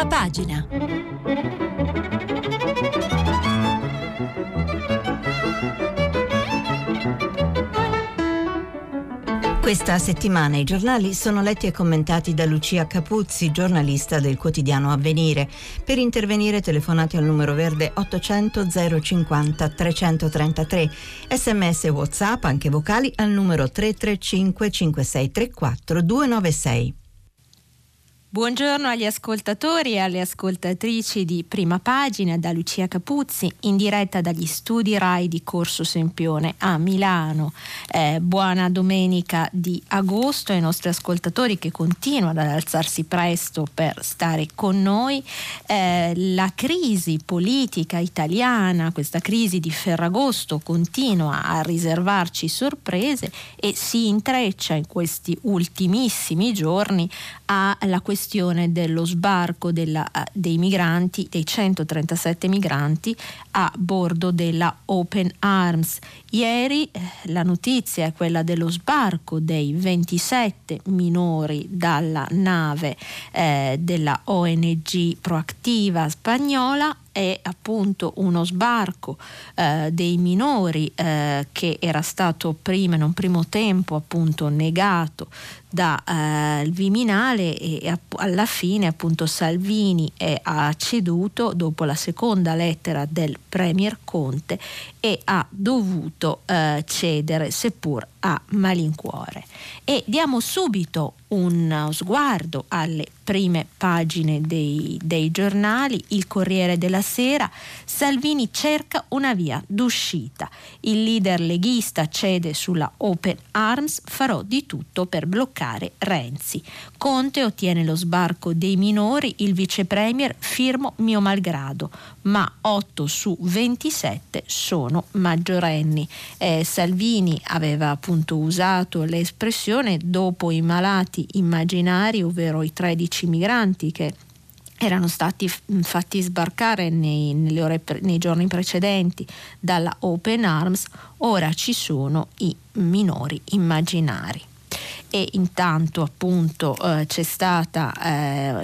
Volta pagina. Questa settimana i giornali sono letti e commentati da Lucia Capuzzi, giornalista del quotidiano Avvenire. Per intervenire telefonate al numero verde 800 050 333, SMS e WhatsApp anche vocali al numero 335 5634 296. Buongiorno agli ascoltatori e alle ascoltatrici di Prima Pagina da Lucia Capuzzi in diretta dagli studi RAI di Corso Sempione a Milano. Buona domenica di agosto ai nostri ascoltatori che continuano ad alzarsi presto per stare con noi. La crisi politica italiana, questa crisi di Ferragosto, continua a riservarci sorprese e si intreccia in questi ultimissimi giorni alla questione dello sbarco dei migranti, dei 137 migranti a bordo della Open Arms. Ieri la notizia è quella dello sbarco dei 27 minori dalla nave della ONG Proactiva spagnola. È appunto uno sbarco dei minori che era stato prima, in un primo tempo appunto negato dal Viminale, e alla fine appunto Salvini ha ceduto dopo la seconda lettera del Premier Conte e ha dovuto cedere, seppur a malincuore. E diamo subito un sguardo alle prime pagine dei giornali. Il Corriere della Sera: Salvini cerca una via d'uscita. Il leader leghista cede sulla Open Arms, farò di tutto per bloccare Renzi. Conte ottiene lo sbarco dei minori, il vicepremier: firmo mio malgrado, ma 8 su 27 sono maggiorenni. Salvini aveva appunto usato l'espressione dopo i malati immaginari, ovvero i 13 migranti che erano stati fatti sbarcare nei giorni precedenti dalla Open Arms. Ora ci sono i minori immaginari. E intanto appunto c'è stata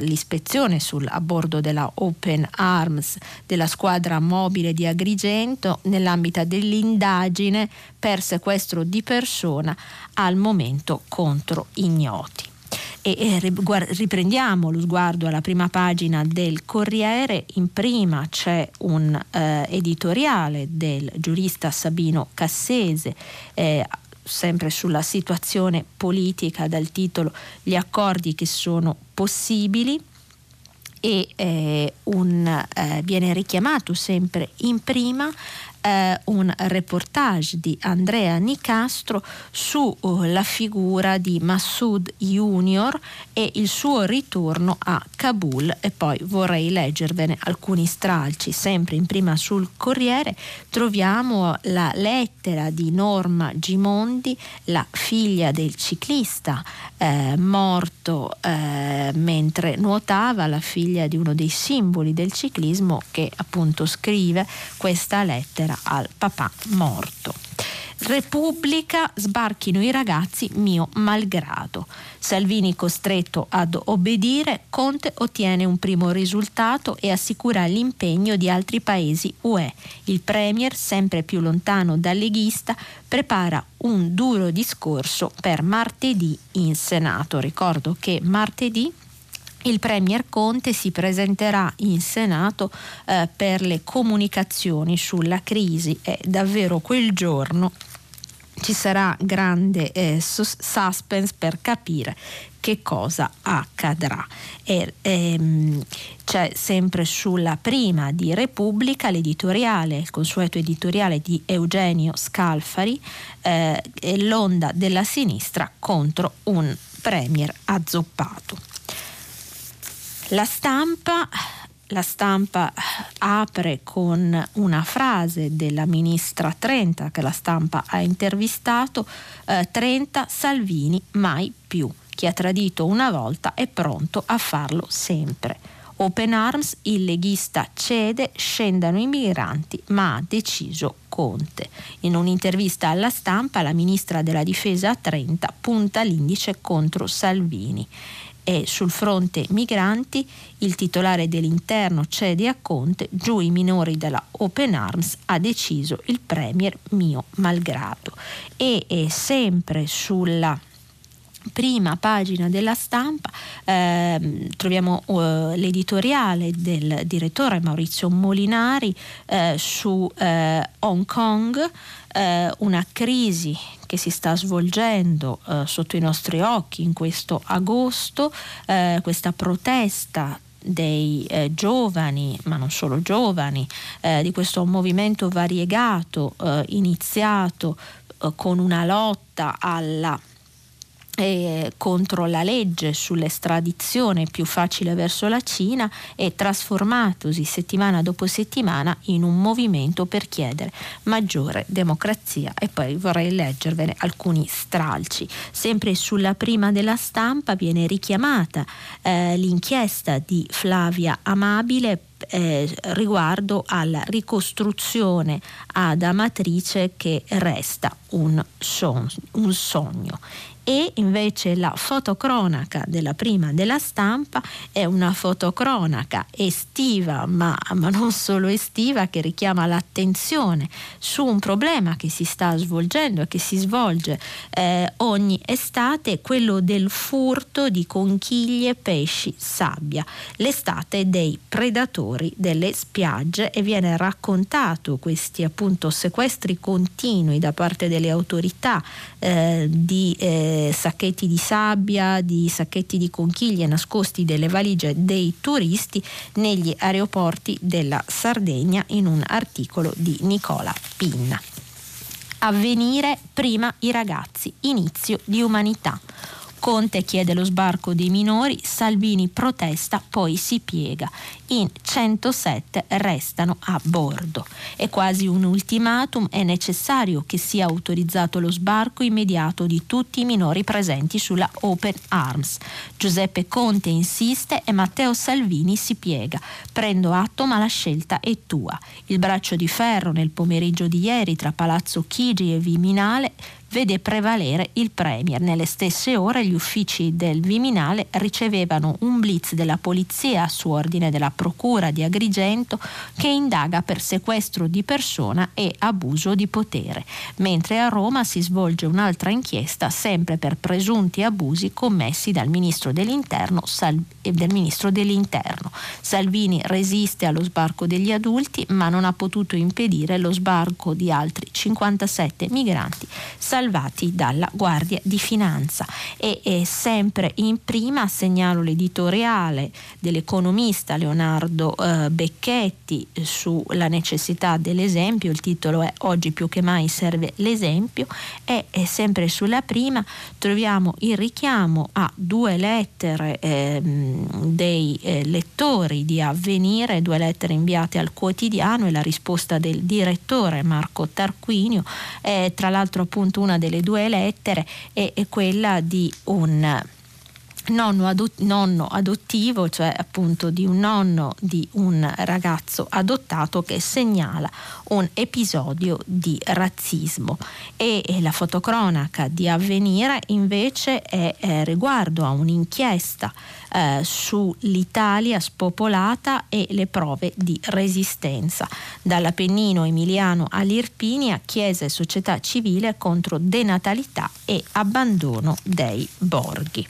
l'ispezione a bordo della Open Arms della squadra mobile di Agrigento nell'ambito dell'indagine per sequestro di persona, al momento contro ignoti. E riprendiamo lo sguardo alla prima pagina del Corriere. In prima c'è un editoriale del giurista Sabino Cassese, sempre sulla situazione politica, dal titolo "Gli accordi che sono possibili", e viene richiamato sempre in prima un reportage di Andrea Nicastro sulla figura di Massoud Junior e il suo ritorno a Kabul. E poi vorrei leggervene alcuni stralci. Sempre in prima sul Corriere troviamo la lettera di Norma Gimondi, la figlia del ciclista morto mentre nuotava, la figlia di uno dei simboli del ciclismo, che appunto scrive questa lettera al papà morto. Repubblica: sbarchino i ragazzi mio malgrado. Salvini costretto ad obbedire, Conte ottiene un primo risultato e assicura l'impegno di altri paesi UE. Il Premier, sempre più lontano dal leghista, prepara un duro discorso per martedì in Senato. Ricordo che martedì il Premier Conte si presenterà in Senato per le comunicazioni sulla crisi. È davvero quel giorno ci sarà grande suspense per capire che cosa accadrà. C'è sempre sulla prima di Repubblica l'editoriale, il consueto editoriale di Eugenio Scalfari, l'onda della sinistra contro un Premier azzoppato. La stampa apre con una frase della ministra Trenta, che La Stampa ha intervistato. Trenta: Salvini mai più, chi ha tradito una volta è pronto a farlo sempre. Open Arms, il leghista cede, scendano i migranti, ma ha deciso Conte. In un'intervista alla Stampa la ministra della Difesa a 30 punta l'indice contro Salvini. E sul fronte migranti il titolare dell'Interno cede a Conte, giù i minori dalla Open Arms, ha deciso il premier mio malgrado. E sempre sulla prima pagina della Stampa troviamo l'editoriale del direttore Maurizio Molinari su Hong Kong, una crisi che si sta svolgendo sotto i nostri occhi in questo agosto, questa protesta dei giovani, ma non solo giovani, di questo movimento variegato iniziato con una lotta contro la legge sull'estradizione più facile verso la Cina, e trasformatosi settimana dopo settimana in un movimento per chiedere maggiore democrazia. E poi vorrei leggervene alcuni stralci. Sempre sulla prima della Stampa viene richiamata l'inchiesta di Flavia Amabile riguardo alla ricostruzione ad Amatrice, che resta un sogno. E invece la fotocronaca della prima della Stampa è una fotocronaca estiva, ma non solo estiva, che richiama l'attenzione su un problema che si sta svolgendo e che si svolge ogni estate, quello del furto di conchiglie, pesci, sabbia, l'estate dei predatori delle spiagge. E viene raccontato questi appunto sequestri continui da parte delle autorità di sacchetti di sabbia, di sacchetti di conchiglie nascosti nelle valigie dei turisti negli aeroporti della Sardegna, in un articolo di Nicola Pinna. Avvenire, prima i ragazzi, inizio di umanità. Conte chiede lo sbarco dei minori, Salvini protesta, poi si piega. In 107 restano a bordo. È quasi un ultimatum, è necessario che sia autorizzato lo sbarco immediato di tutti i minori presenti sulla Open Arms. Giuseppe Conte insiste e Matteo Salvini si piega. Prendo atto, ma la scelta è tua. Il braccio di ferro nel pomeriggio di ieri tra Palazzo Chigi e Viminale vede prevalere il premier. Nelle stesse ore gli uffici del Viminale ricevevano un blitz della polizia su ordine della procura di Agrigento, che indaga per sequestro di persona e abuso di potere, mentre a Roma si svolge un'altra inchiesta sempre per presunti abusi commessi dal ministro dell'Interno e del ministro dell'Interno. Salvini resiste allo sbarco degli adulti, ma non ha potuto impedire lo sbarco di altri 57 migranti salvati dalla Guardia di Finanza. E sempre in prima segnalo l'editoriale dell'economista Leonardo Becchetti sulla necessità dell'esempio. Il titolo è "Oggi più che mai serve l'esempio", e sempre sulla prima troviamo il richiamo a due lettere dei lettori di Avvenire, due lettere inviate al quotidiano, e la risposta del direttore Marco Tarquinio. Tra l'altro, appunto, una delle due lettere è quella di un nonno adottivo, cioè appunto di un nonno di un ragazzo adottato, che segnala un episodio di razzismo. E la fotocronaca di Avvenire invece è riguardo a un'inchiesta sull'Italia spopolata e le prove di resistenza. Dall'Apennino emiliano all'Irpinia, chiesa e società civile contro denatalità e abbandono dei borghi.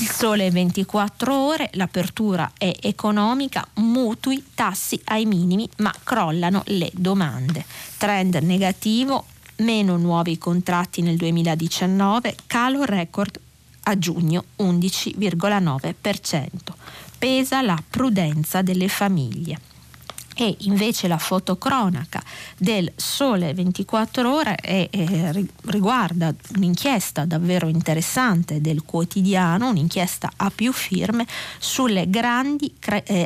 Il Sole 24 Ore, l'apertura è economica, mutui, tassi ai minimi, ma crollano le domande. Trend negativo, meno nuovi contratti nel 2019, calo record a giugno 11,9%. Pesa la prudenza delle famiglie. E invece la fotocronaca del Sole 24 Ore riguarda un'inchiesta davvero interessante del quotidiano, un'inchiesta a più firme sulle grandi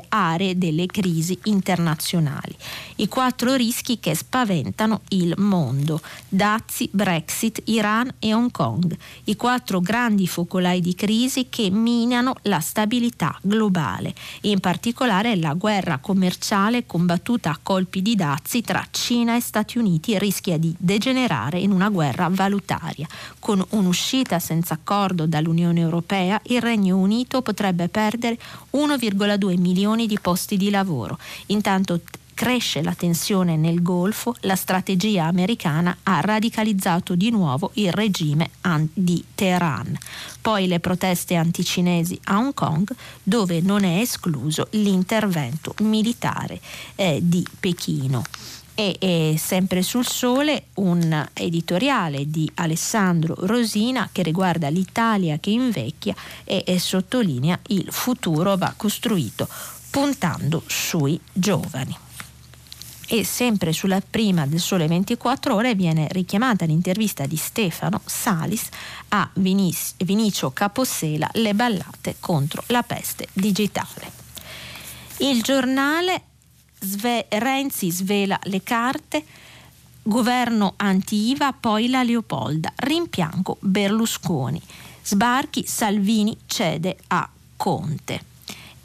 aree delle crisi internazionali. I 4 rischi che spaventano il mondo: dazi, Brexit, Iran e Hong Kong. I 4 grandi focolai di crisi che minano la stabilità globale, in particolare la guerra commerciale combattuta a colpi di dazi tra Cina e Stati Uniti rischia di degenerare in una guerra valutaria. Con un'uscita senza accordo dall'Unione Europea, il Regno Unito potrebbe perdere 1,2 milioni di posti di lavoro. Intanto cresce la tensione nel Golfo, la strategia americana ha radicalizzato di nuovo il regime di Teheran. Poi le proteste anticinesi a Hong Kong, dove non è escluso l'intervento militare di Pechino. E sempre sul Sole un editoriale di Alessandro Rosina che riguarda l'Italia che invecchia e sottolinea: il futuro va costruito puntando sui giovani. E sempre sulla prima del Sole 24 Ore viene richiamata l'intervista di Stefano Salis a Vinicio Capossela, le ballate contro la peste digitale. Il Giornale: Renzi svela le carte, governo anti-IVA, poi la Leopolda, rimpianto Berlusconi, sbarchi, Salvini cede a Conte.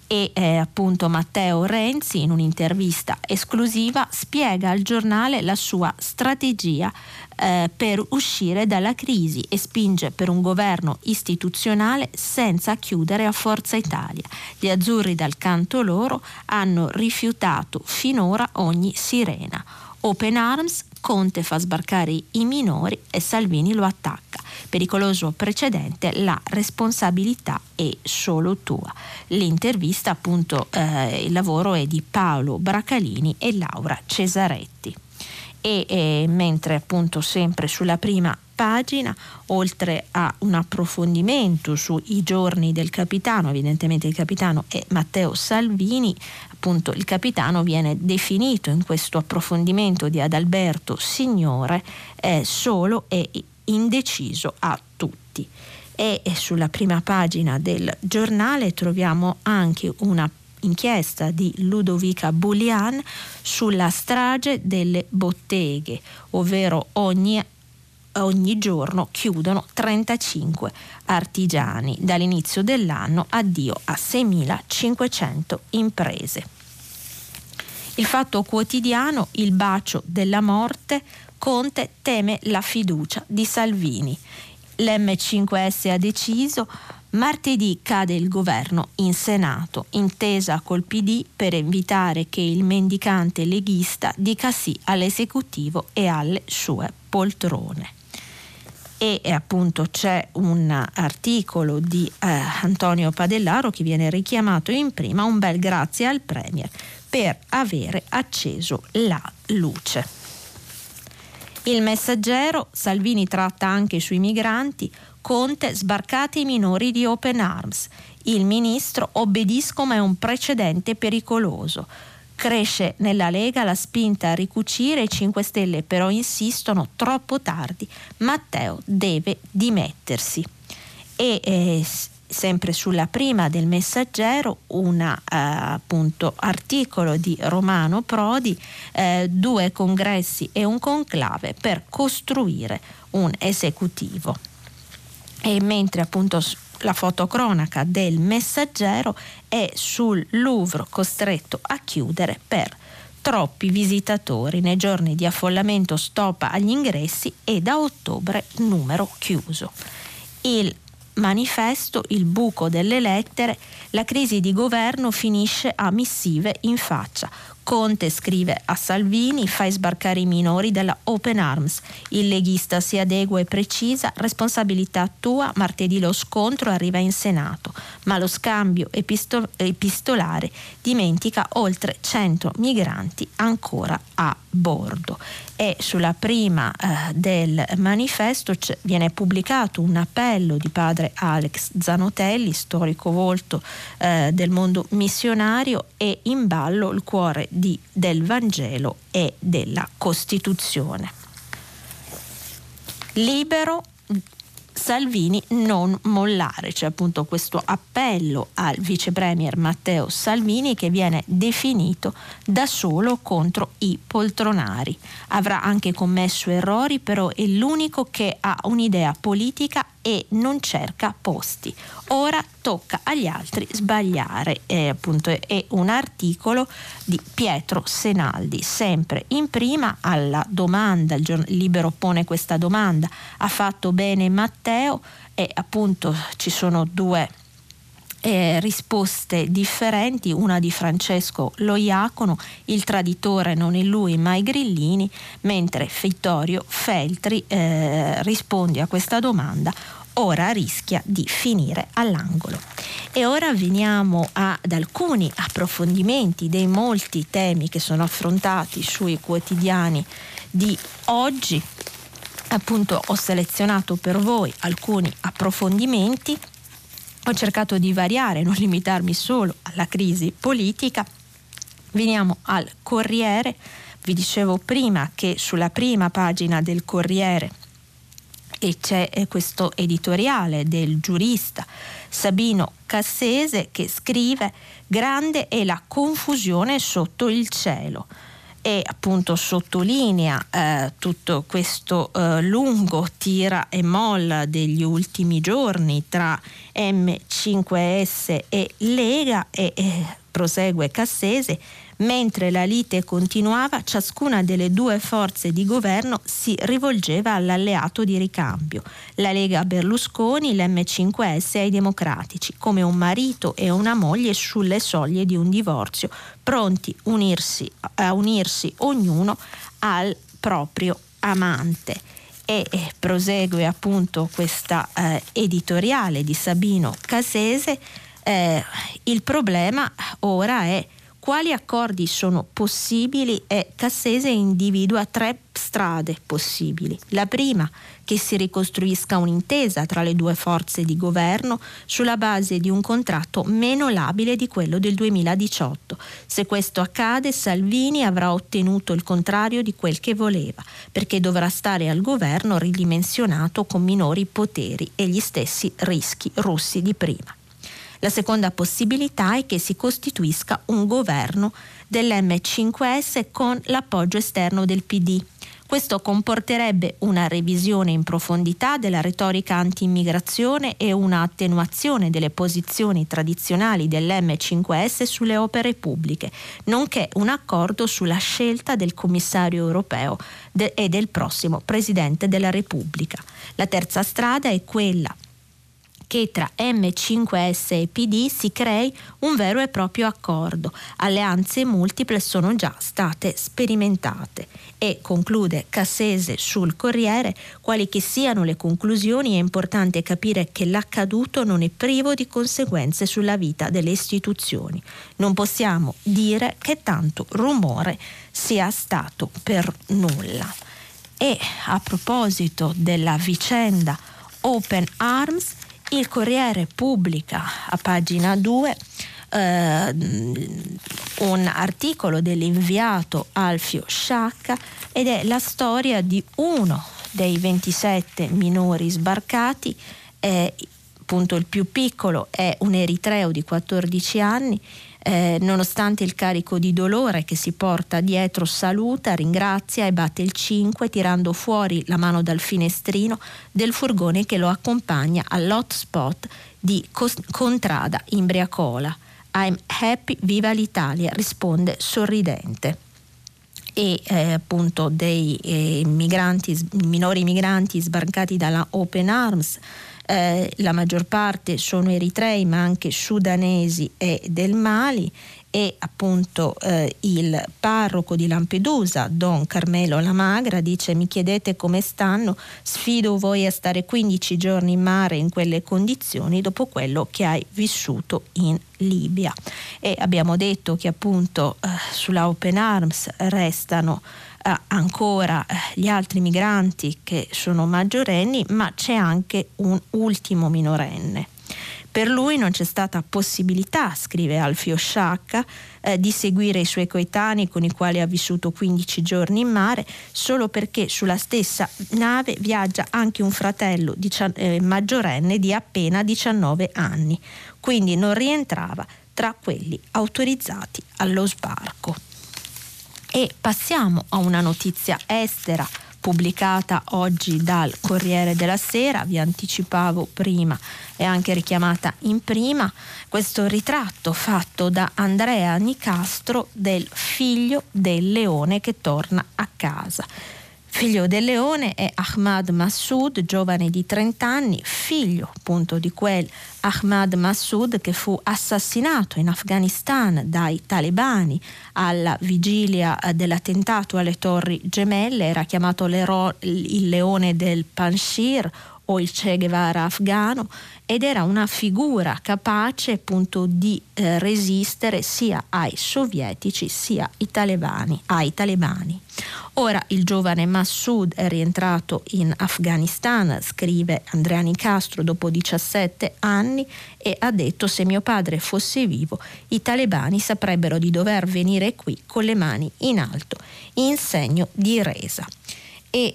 E appunto Matteo Renzi, in un'intervista esclusiva, spiega al Giornale la sua strategia per uscire dalla crisi e spinge per un governo istituzionale senza chiudere a Forza Italia. Gli azzurri dal canto loro hanno rifiutato finora ogni sirena. Open Arms, Conte fa sbarcare i minori e Salvini lo attacca. Pericoloso precedente, la responsabilità è solo tua. L'intervista, appunto, il lavoro è di Paolo Bracalini e Laura Cesaretti. E mentre appunto sempre sulla prima pagina, oltre a un approfondimento sui giorni del capitano, evidentemente il capitano è Matteo Salvini, appunto il capitano viene definito in questo approfondimento di Adalberto Signore solo e indeciso a tutti. E sulla prima pagina del Giornale troviamo anche una inchiesta di Ludovica Bulian sulla strage delle botteghe, ovvero ogni giorno chiudono 35 artigiani, dall'inizio dell'anno addio a 6.500 imprese. Il Fatto Quotidiano: il bacio della morte, Conte teme la fiducia di Salvini, l'M5S ha deciso, martedì cade il governo in Senato, intesa col PD per evitare che il mendicante leghista dica sì all'esecutivo e alle sue poltrone. E appunto c'è un articolo di Antonio Padellaro che viene richiamato in prima, un bel grazie al Premier per avere acceso la luce. Il Messaggero: Salvini tratta anche sui migranti, Conte sbarcate i minori di Open Arms, il ministro obbedisco ma è un precedente pericoloso. Cresce nella Lega la spinta a ricucire, i 5 Stelle però insistono, troppo tardi, Matteo deve dimettersi. E sempre sulla prima del Messaggero un appunto articolo di Romano Prodi, 2 congressi e un conclave per costruire un esecutivo. E mentre appunto la fotocronaca del Messaggero è sul Louvre costretto a chiudere per troppi visitatori, nei giorni di affollamento stop agli ingressi e da ottobre numero chiuso. Il Manifesto: il buco delle lettere, la crisi di governo finisce a missive in faccia, Conte scrive a Salvini, fai sbarcare i minori della Open Arms, il leghista si adegua e precisa, responsabilità tua, martedì lo scontro arriva in Senato, ma lo scambio epistolare dimentica oltre 100 migranti ancora a bordo. E sulla prima del manifesto viene pubblicato un appello di padre Alex Zanotelli, storico volto del mondo missionario, e in ballo il cuore del Vangelo e della Costituzione. Libero, Salvini non mollare, c'è appunto questo appello al vice premier Matteo Salvini, che viene definito da solo contro i poltronari. Avrà anche commesso errori, però è l'unico che ha un'idea politica e non cerca posti. Ora tocca agli altri sbagliare. Appunto è un articolo di Pietro Senaldi. Sempre in prima alla domanda, il Libero pone questa domanda: ha fatto bene Matteo? E appunto ci sono due risposte differenti, una di Francesco Lo Iacono: il traditore non è lui ma i grillini, mentre Vittorio Feltri risponde a questa domanda: ora rischia di finire all'angolo. E ora veniamo ad alcuni approfondimenti dei molti temi che sono affrontati sui quotidiani di oggi. Appunto ho selezionato per voi alcuni approfondimenti. Ho cercato di variare, non limitarmi solo alla crisi politica. Veniamo al Corriere. Vi dicevo prima che sulla prima pagina del Corriere e c'è questo editoriale del giurista Sabino Cassese che scrive: grande è la confusione sotto il cielo. E appunto sottolinea tutto questo lungo tira e molla degli ultimi giorni tra M5S e Lega, e prosegue Cassese: mentre la lite continuava, ciascuna delle due forze di governo si rivolgeva all'alleato di ricambio, la Lega Berlusconi, l'M5S ai democratici, come un marito e una moglie sulle soglie di un divorzio, pronti a unirsi ognuno al proprio amante. E prosegue appunto questa editoriale di Sabino Cassese: il problema ora è quali accordi sono possibili, e Cassese individua tre strade possibili. La prima, che si ricostruisca un'intesa tra le due forze di governo sulla base di un contratto meno labile di quello del 2018. Se questo accade, Salvini avrà ottenuto il contrario di quel che voleva, perché dovrà stare al governo ridimensionato con minori poteri e gli stessi rischi russi di prima. La seconda possibilità è che si costituisca un governo dell'M5S con l'appoggio esterno del PD. Questo comporterebbe una revisione in profondità della retorica anti-immigrazione e una attenuazione delle posizioni tradizionali dell'M5S sulle opere pubbliche, nonché un accordo sulla scelta del commissario europeo e del prossimo Presidente della Repubblica. La terza strada è quella che tra M5S e PD si crei un vero e proprio accordo. Alleanze multiple sono già state sperimentate. E conclude Cassese sul Corriere: quali che siano le conclusioni, è importante capire che l'accaduto non è privo di conseguenze sulla vita delle istituzioni. Non possiamo dire che tanto rumore sia stato per nulla. E a proposito della vicenda Open Arms, il Corriere pubblica a pagina 2 un articolo dell'inviato Alfio Sciacca, ed è la storia di uno dei 27 minori sbarcati. Appunto il più piccolo è un eritreo di 14 anni. Nonostante il carico di dolore che si porta dietro, saluta, ringrazia e batte il 5 tirando fuori la mano dal finestrino del furgone che lo accompagna all'hotspot di Contrada in Briacola. I'm happy, viva l'Italia, risponde sorridente. E appunto dei minori migranti sbarcati dalla Open Arms, la maggior parte sono eritrei ma anche sudanesi e del Mali, e appunto il parroco di Lampedusa, Don Carmelo Lamagra, dice: mi chiedete come stanno, sfido voi a stare 15 giorni in mare in quelle condizioni dopo quello che hai vissuto in Libia. E abbiamo detto che appunto sulla Open Arms restano ancora gli altri migranti che sono maggiorenni, ma c'è anche un ultimo minorenne. Per lui non c'è stata possibilità, scrive Alfio Sciacca, di seguire i suoi coetanei con i quali ha vissuto 15 giorni in mare, solo perché sulla stessa nave viaggia anche un fratello maggiorenne di appena 19 anni, quindi non rientrava tra quelli autorizzati allo sbarco. E passiamo a una notizia estera pubblicata oggi dal Corriere della Sera, vi anticipavo prima, è anche richiamata in prima, questo ritratto fatto da Andrea Nicastro del figlio del leone che torna a casa. Figlio del leone è Ahmad Massoud, giovane di 30 anni, figlio appunto di quel Ahmad Massoud che fu assassinato in Afghanistan dai talebani alla vigilia dell'attentato alle Torri Gemelle. Era chiamato il leone del Panjshir o il Che Guevara afghano, ed era una figura capace appunto di resistere sia ai sovietici sia ai talebani. Ora il giovane Massoud è rientrato in Afghanistan, scrive Andrea Nicastro, dopo 17 anni e ha detto: se mio padre fosse vivo i talebani saprebbero di dover venire qui con le mani in alto in segno di resa. E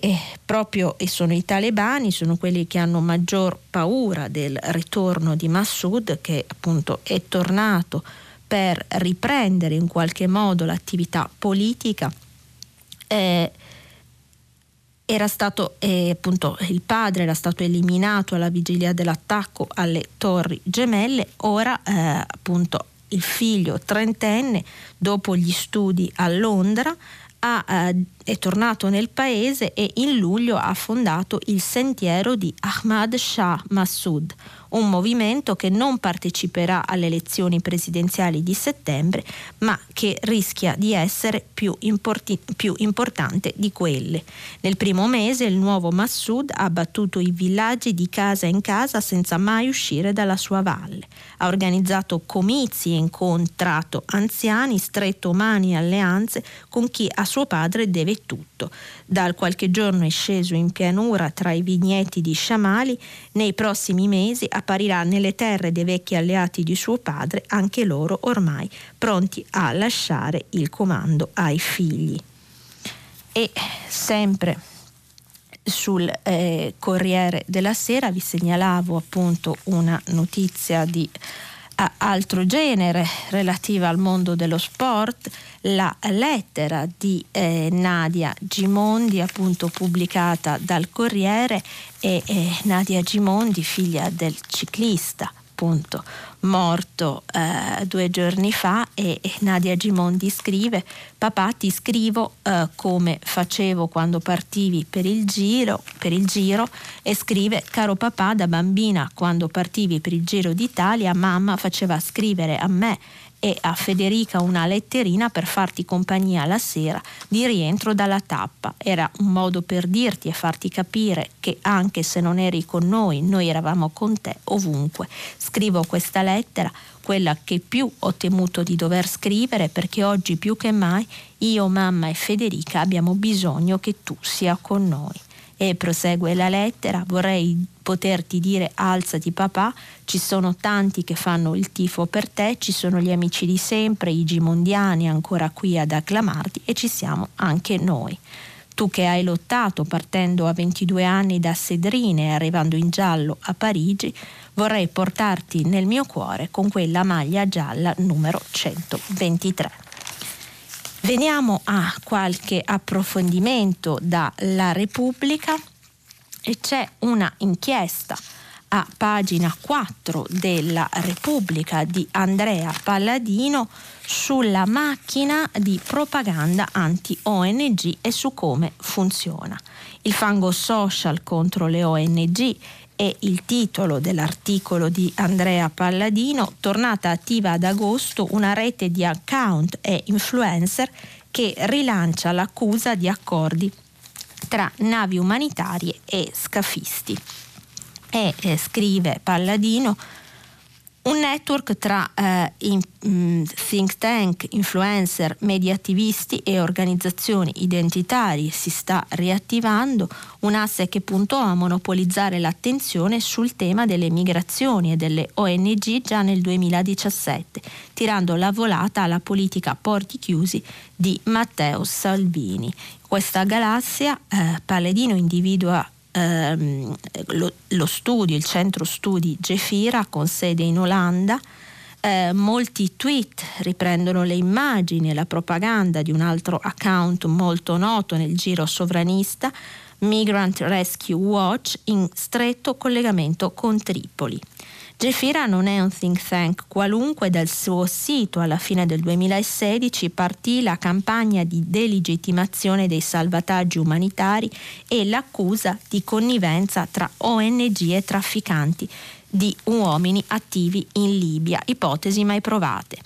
sono i talebani, sono quelli che hanno maggior paura del ritorno di Massoud, che appunto è tornato per riprendere in qualche modo l'attività politica. Il padre era stato eliminato alla vigilia dell'attacco alle Torri Gemelle. Ora il figlio trentenne, dopo gli studi a Londra, è tornato nel paese e in luglio ha fondato il sentiero di Ahmad Shah Massoud, un movimento che non parteciperà alle elezioni presidenziali di settembre, ma che rischia di essere più importante di quelle. Nel primo mese il nuovo Massoud ha battuto i villaggi di casa in casa senza mai uscire dalla sua valle. Ha organizzato comizi e incontrato anziani, stretto mani e alleanze con chi a suo padre deve tutto. Da qualche giorno è sceso in pianura tra i vigneti di Sciamali. Nei prossimi mesi apparirà nelle terre dei vecchi alleati di suo padre, anche loro ormai pronti a lasciare il comando ai figli. E sempre sul Corriere della Sera vi segnalavo appunto una notizia di altro genere relativa al mondo dello sport, la lettera di Nadia Gimondi, appunto pubblicata dal Corriere, e Nadia Gimondi, figlia del ciclista appunto morto 2 giorni fa, e Nadia Gimondi scrive: papà, ti scrivo come facevo quando partivi per il giro, e scrive: caro papà, da bambina quando partivi per il Giro d'Italia mamma faceva scrivere a me e a Federica una letterina per farti compagnia la sera di rientro dalla tappa. Era un modo per dirti e farti capire che anche se non eri con noi, noi eravamo con te ovunque. Scrivo questa lettera, quella che più ho temuto di dover scrivere, perché oggi più che mai io, mamma e Federica abbiamo bisogno che tu sia con noi. E prosegue la lettera: vorrei poterti dire alzati papà, ci sono tanti che fanno il tifo per te, ci sono gli amici di sempre, i gimondiani ancora qui ad acclamarti, e ci siamo anche noi. Tu che hai lottato partendo a 22 anni da Sedrine e arrivando in giallo a Parigi, vorrei portarti nel mio cuore con quella maglia gialla numero 123. Veniamo a qualche approfondimento dalla Repubblica, e c'è una inchiesta a pagina 4 della Repubblica di Andrea Palladino sulla macchina di propaganda anti-ONG e su come funziona. Il fango social contro le ONG è il titolo dell'articolo di Andrea Palladino. Tornata attiva ad agosto una rete di account e influencer che rilancia l'accusa di accordi tra navi umanitarie e scafisti. E scrive Palladino: Un network tra think tank, influencer, media attivisti e organizzazioni identitarie si sta riattivando, un asse che puntò a monopolizzare l'attenzione sul tema delle migrazioni e delle ONG già nel 2017, tirando la volata alla politica porti chiusi di Matteo Salvini. Questa galassia, Palladino individua lo studio, il centro studi Gefira con sede in Olanda. Molti tweet riprendono le immagini e la propaganda di un altro account molto noto nel giro sovranista, Migrant Rescue Watch, in stretto collegamento con Tripoli. Gefira non è un think tank qualunque. Dal suo sito alla fine del 2016 partì la campagna di delegittimazione dei salvataggi umanitari e l'accusa di connivenza tra ONG e trafficanti di uomini attivi in Libia, ipotesi mai provate.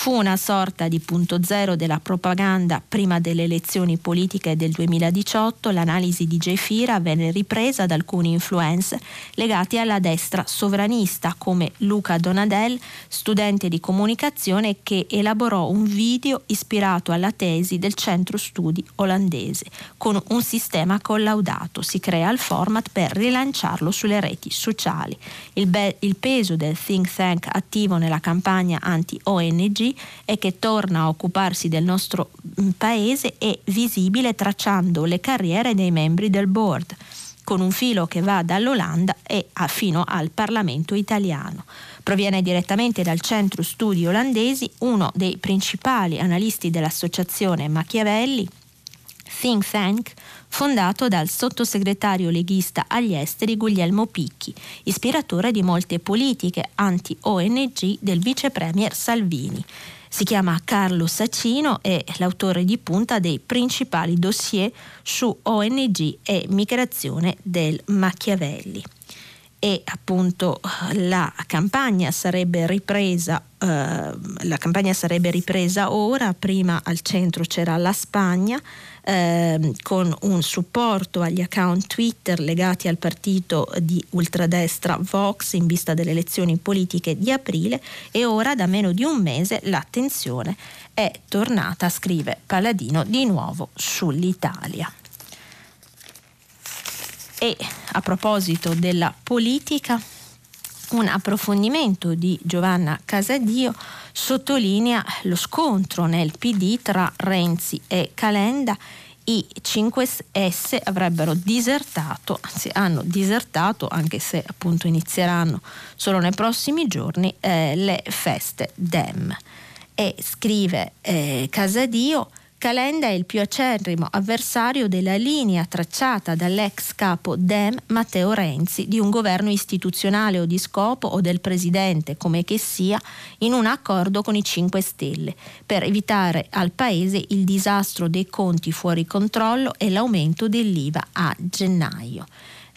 Fu una sorta di punto zero della propaganda prima delle elezioni politiche del 2018. L'analisi di Gefira venne ripresa da alcuni influencer legati alla destra sovranista, come Luca Donadel, studente di comunicazione che elaborò un video ispirato alla tesi del centro studi olandese. Con un sistema collaudato si crea il format per rilanciarlo sulle reti sociali. Il peso del think tank attivo nella campagna anti-ONG e che torna a occuparsi del nostro paese è visibile tracciando le carriere dei membri del board, con un filo che va dall'Olanda fino al Parlamento italiano. Proviene direttamente dal centro studi olandesi uno dei principali analisti dell'associazione Machiavelli, think tank fondato dal sottosegretario leghista agli esteri Guglielmo Picchi, ispiratore di molte politiche anti-ONG del vice premier Salvini. Si chiama Carlo Sacino, è l'autore di punta dei principali dossier su ONG e migrazione del Machiavelli. E appunto la campagna sarebbe ripresa ora. Prima al centro c'era la Spagna con un supporto agli account Twitter legati al partito di ultradestra Vox in vista delle elezioni politiche di aprile, e ora da meno di un mese l'attenzione è tornata, scrive Palladino, di nuovo sull'Italia. E a proposito della politica, un approfondimento di Giovanna Casadio sottolinea lo scontro nel PD tra Renzi e Calenda. I 5S hanno disertato, anche se appunto inizieranno solo nei prossimi giorni, le feste Dem. E scrive Casadio: Calenda è il più acerrimo avversario della linea tracciata dall'ex capo Dem Matteo Renzi di un governo istituzionale o di scopo o del presidente, come che sia, in un accordo con i 5 Stelle per evitare al paese il disastro dei conti fuori controllo e l'aumento dell'IVA a gennaio.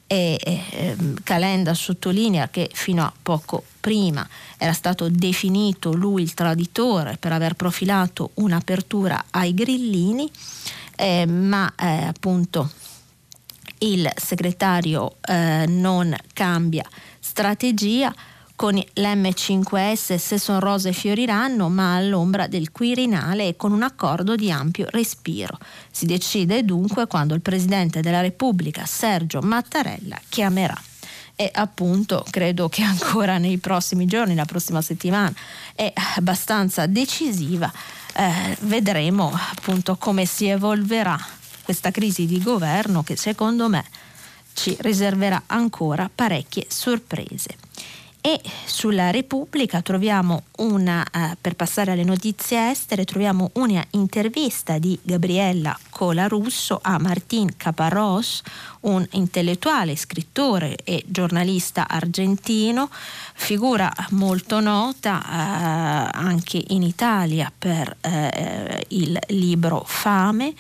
E Calenda sottolinea che fino a poco prima era stato definito lui il traditore per aver profilato un'apertura ai grillini, ma appunto il segretario non cambia strategia. Con l'M5S se son rose fioriranno, ma all'ombra del Quirinale e con un accordo di ampio respiro. Si decide dunque quando il Presidente della Repubblica, Sergio Mattarella, chiamerà. E appunto credo che ancora nei prossimi giorni, la prossima settimana è abbastanza decisiva, vedremo appunto come si evolverà questa crisi di governo, che secondo me ci riserverà ancora parecchie sorprese. E sulla Repubblica troviamo per passare alle notizie estere, troviamo una intervista di Gabriella Colarusso a Martin Caparrós, un intellettuale, scrittore e giornalista argentino, figura molto nota anche in Italia per il libro Fame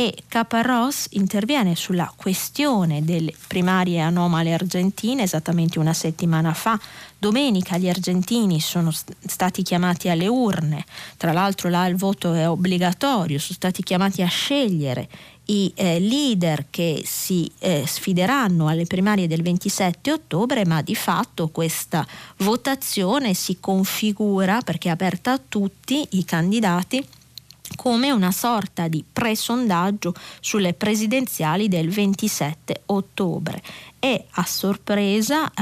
e Caparrós interviene sulla questione delle primarie anomale argentine esattamente una settimana fa. Domenica gli argentini sono stati chiamati alle urne, tra l'altro là il voto è obbligatorio, sono stati chiamati a scegliere i leader che si sfideranno alle primarie del 27 ottobre, ma di fatto questa votazione si configura, perché è aperta a tutti i candidati, come una sorta di presondaggio sulle presidenziali del 27 ottobre. E a sorpresa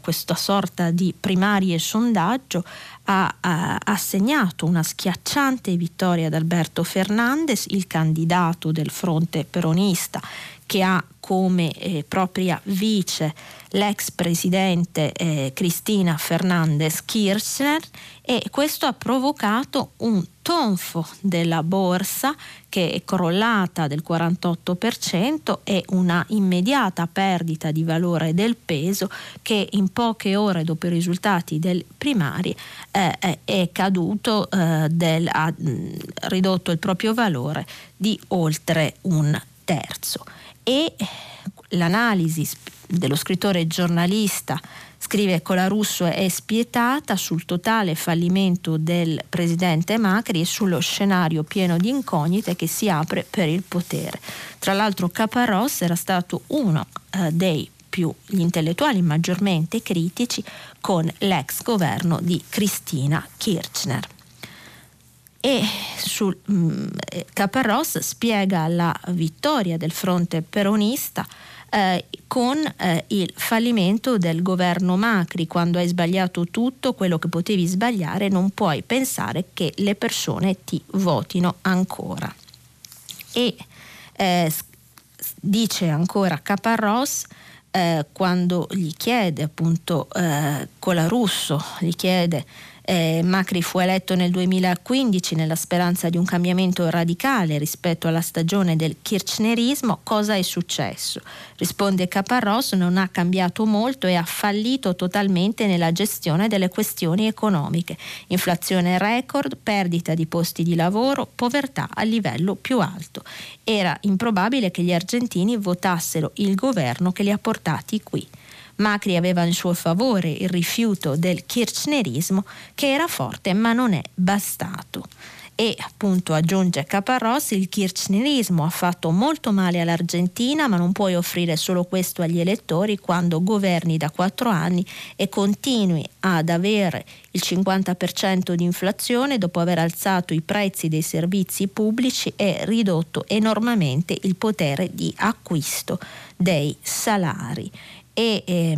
questa sorta di primarie sondaggio ha assegnato una schiacciante vittoria ad Alberto Fernández, il candidato del fronte peronista, che ha come propria vice l'ex presidente Cristina Fernández Kirchner, e questo ha provocato un tonfo della borsa che è crollata del 48% e una immediata perdita di valore del peso che in poche ore dopo i risultati delle primarie è caduto, ha ridotto il proprio valore di oltre un terzo. E l'analisi dello scrittore e giornalista, scrive Colarusso, è spietata sul totale fallimento del presidente Macri e sullo scenario pieno di incognite che si apre per il potere. Tra l'altro Caparrós era stato uno dei più gli intellettuali maggiormente critici con l'ex governo di Cristina Kirchner. E Caparrós spiega la vittoria del fronte peronista con il fallimento del governo Macri. Quando hai sbagliato tutto quello che potevi sbagliare, non puoi pensare che le persone ti votino ancora. E dice ancora Caparrós, quando gli chiede appunto Colarusso, gli chiede Macri fu eletto nel 2015 nella speranza di un cambiamento radicale rispetto alla stagione del kirchnerismo, cosa è successo? Risponde Caparrós, non ha cambiato molto e ha fallito totalmente nella gestione delle questioni economiche, inflazione record, perdita di posti di lavoro, povertà al livello più alto. Era improbabile che gli argentini votassero il governo che li ha portati qui. Macri aveva in suo favore il rifiuto del kirchnerismo, che era forte ma non è bastato. E appunto aggiunge Caparrós, il kirchnerismo ha fatto molto male all'Argentina, ma non puoi offrire solo questo agli elettori quando governi da 4 anni e continui ad avere il 50% di inflazione dopo aver alzato i prezzi dei servizi pubblici e ridotto enormemente il potere di acquisto dei salari. E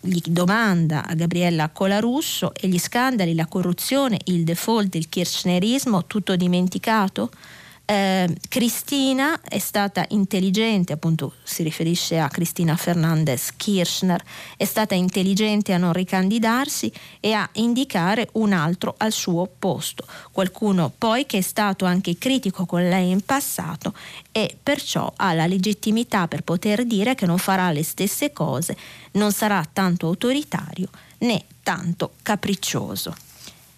gli domanda a Gabriella Colarusso, e gli scandali, la corruzione, il default, il kirchnerismo, tutto dimenticato? Cristina è stata intelligente, appunto si riferisce a Cristina Fernández Kirchner, è stata intelligente a non ricandidarsi e a indicare un altro al suo posto, qualcuno poi che è stato anche critico con lei in passato e perciò ha la legittimità per poter dire che non farà le stesse cose, non sarà tanto autoritario né tanto capriccioso.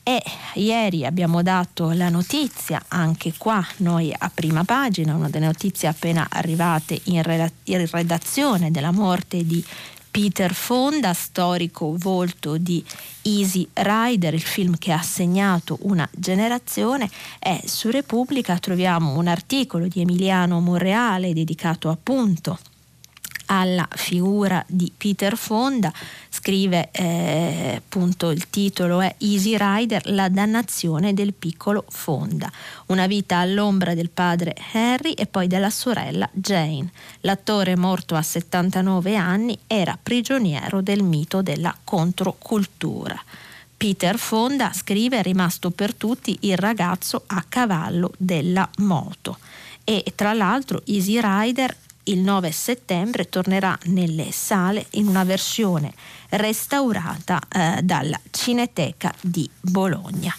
E ieri abbiamo dato la notizia, anche qua noi a prima pagina, una delle notizie appena arrivate in redazione, della morte di Peter Fonda, storico volto di Easy Rider, il film che ha segnato una generazione. E su Repubblica troviamo un articolo di Emiliano Monreale dedicato appunto alla figura di Peter Fonda. Scrive appunto, il titolo è Easy Rider, la dannazione del piccolo Fonda, una vita all'ombra del padre Henry e poi della sorella Jane. L'attore, morto a 79 anni, era prigioniero del mito della controcultura. Peter Fonda, scrive, è rimasto per tutti il ragazzo a cavallo della moto. E tra l'altro Easy Rider il 9 settembre tornerà nelle sale in una versione restaurata dalla Cineteca di Bologna.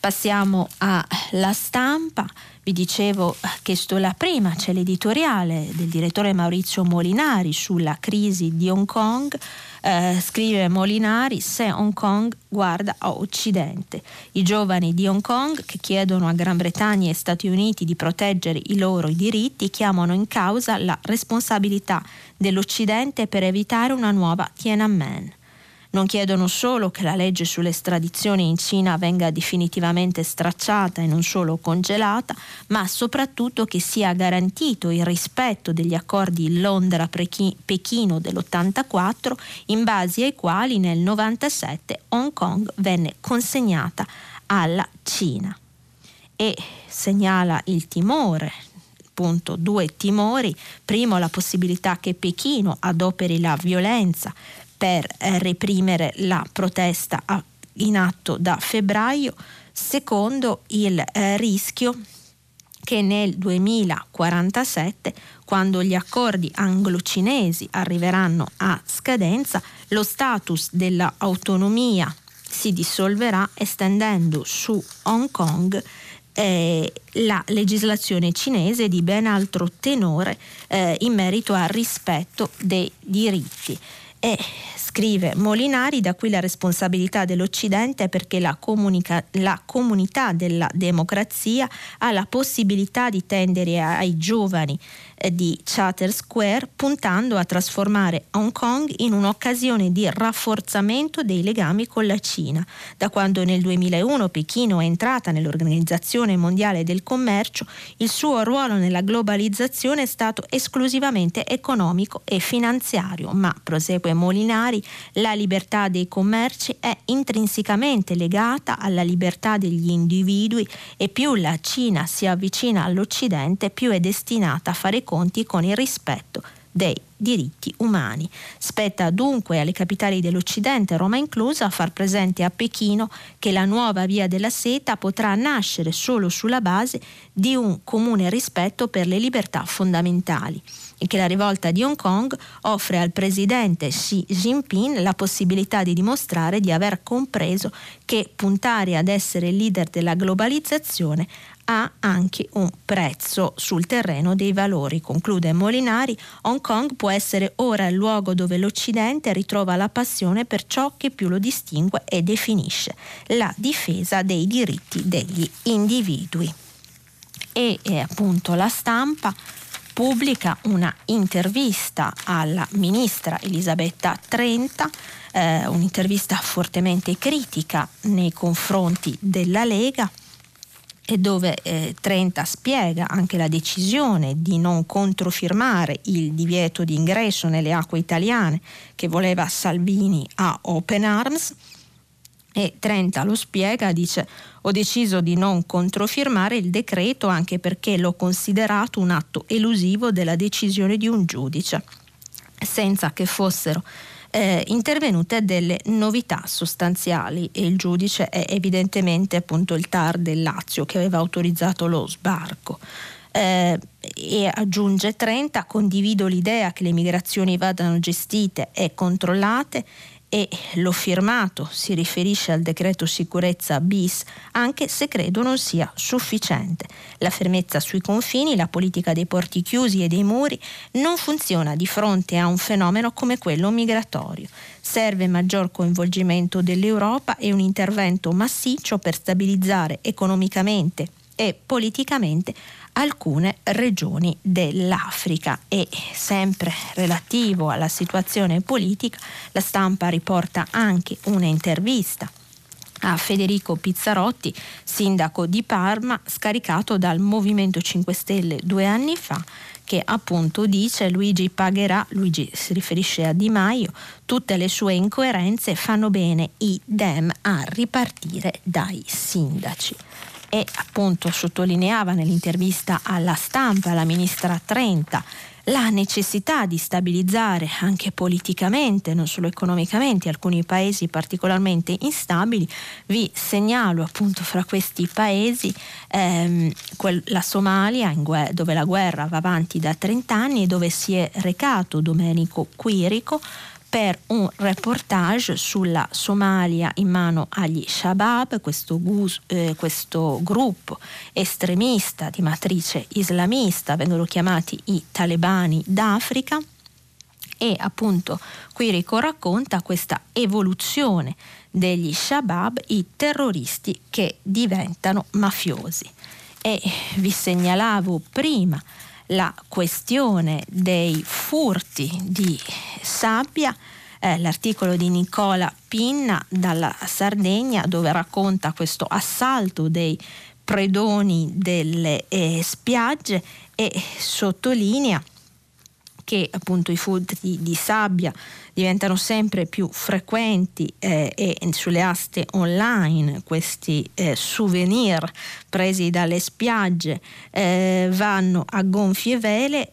Passiamo a La Stampa. Vi dicevo che la prima c'è l'editoriale del direttore Maurizio Molinari sulla crisi di Hong Kong. Scrive Molinari: se Hong Kong guarda a Occidente, i giovani di Hong Kong che chiedono a Gran Bretagna e Stati Uniti di proteggere i loro diritti chiamano in causa la responsabilità dell'Occidente per evitare una nuova Tiananmen. Non chiedono solo che la legge sull'estradizione in Cina venga definitivamente stracciata e non solo congelata, ma soprattutto che sia garantito il rispetto degli accordi Londra-Pechino dell'84, in base ai quali nel 97 Hong Kong venne consegnata alla Cina. E segnala il timore, appunto due timori: primo, la possibilità che Pechino adoperi la violenza per reprimere la protesta in atto da febbraio, secondo il rischio che nel 2047, quando gli accordi anglo-cinesi arriveranno a scadenza, lo status dell'autonomia si dissolverà, estendendo su Hong Kong la legislazione cinese di ben altro tenore in merito al rispetto dei diritti. E scrive Molinari: da qui la responsabilità dell'Occidente, perché la comunità della democrazia ha la possibilità di tendere ai giovani di Charter Square, puntando a trasformare Hong Kong in un'occasione di rafforzamento dei legami con la Cina. Da quando nel 2001 Pechino è entrata nell'Organizzazione Mondiale del Commercio, il suo ruolo nella globalizzazione è stato esclusivamente economico e finanziario, ma, prosegue Molinari, la libertà dei commerci è intrinsecamente legata alla libertà degli individui e più la Cina si avvicina all'Occidente, più è destinata a fare conti con il rispetto dei diritti umani. Spetta dunque alle capitali dell'Occidente, Roma inclusa, a far presente a Pechino che la nuova via della seta potrà nascere solo sulla base di un comune rispetto per le libertà fondamentali, e che la rivolta di Hong Kong offre al presidente Xi Jinping la possibilità di dimostrare di aver compreso che puntare ad essere leader della globalizzazione ha anche un prezzo sul terreno dei valori. Conclude Molinari: Hong Kong può essere ora il luogo dove l'Occidente ritrova la passione per ciò che più lo distingue e definisce, la difesa dei diritti degli individui. E appunto La Stampa pubblica una intervista alla ministra Elisabetta Trenta, un'intervista fortemente critica nei confronti della Lega, e dove Trenta spiega anche la decisione di non controfirmare il divieto di ingresso nelle acque italiane che voleva Salvini a Open Arms. E Trenta lo spiega, dice: ho deciso di non controfirmare il decreto anche perché l'ho considerato un atto elusivo della decisione di un giudice, senza che fossero intervenute delle novità sostanziali, e il giudice è evidentemente appunto il TAR del Lazio, che aveva autorizzato lo sbarco. E aggiunge Trenta: condivido l'idea che le migrazioni vadano gestite e controllate, e l'ho firmato, si riferisce al decreto sicurezza bis, anche se credo non sia sufficiente. La fermezza sui confini, la politica dei porti chiusi e dei muri non funziona di fronte a un fenomeno come quello migratorio. Serve maggior coinvolgimento dell'Europa e un intervento massiccio per stabilizzare economicamente e politicamente alcune regioni dell'Africa. E sempre relativo alla situazione politica, La Stampa riporta anche un'intervista a Federico Pizzarotti, sindaco di Parma, scaricato dal Movimento 5 Stelle 2 anni fa, che appunto dice: Luigi pagherà, Luigi si riferisce a Di Maio, tutte le sue incoerenze, fanno bene i Dem a ripartire dai sindaci. E appunto sottolineava nell'intervista alla Stampa la ministra Trenta la necessità di stabilizzare anche politicamente, non solo economicamente, alcuni paesi particolarmente instabili. Vi segnalo appunto fra questi paesi la Somalia, dove la guerra va avanti da 30 anni e dove si è recato Domenico Quirico per un reportage sulla Somalia in mano agli Shabab, questo gruppo estremista di matrice islamista, vengono chiamati i talebani d'Africa, e appunto Quirico racconta questa evoluzione degli Shabab, i terroristi che diventano mafiosi. E vi segnalavo prima la questione dei furti di sabbia, l'articolo di Nicola Pinna dalla Sardegna, dove racconta questo assalto dei predoni delle spiagge e sottolinea che appunto i furti di sabbia diventano sempre più frequenti e sulle aste online questi souvenir presi dalle spiagge vanno a gonfie vele.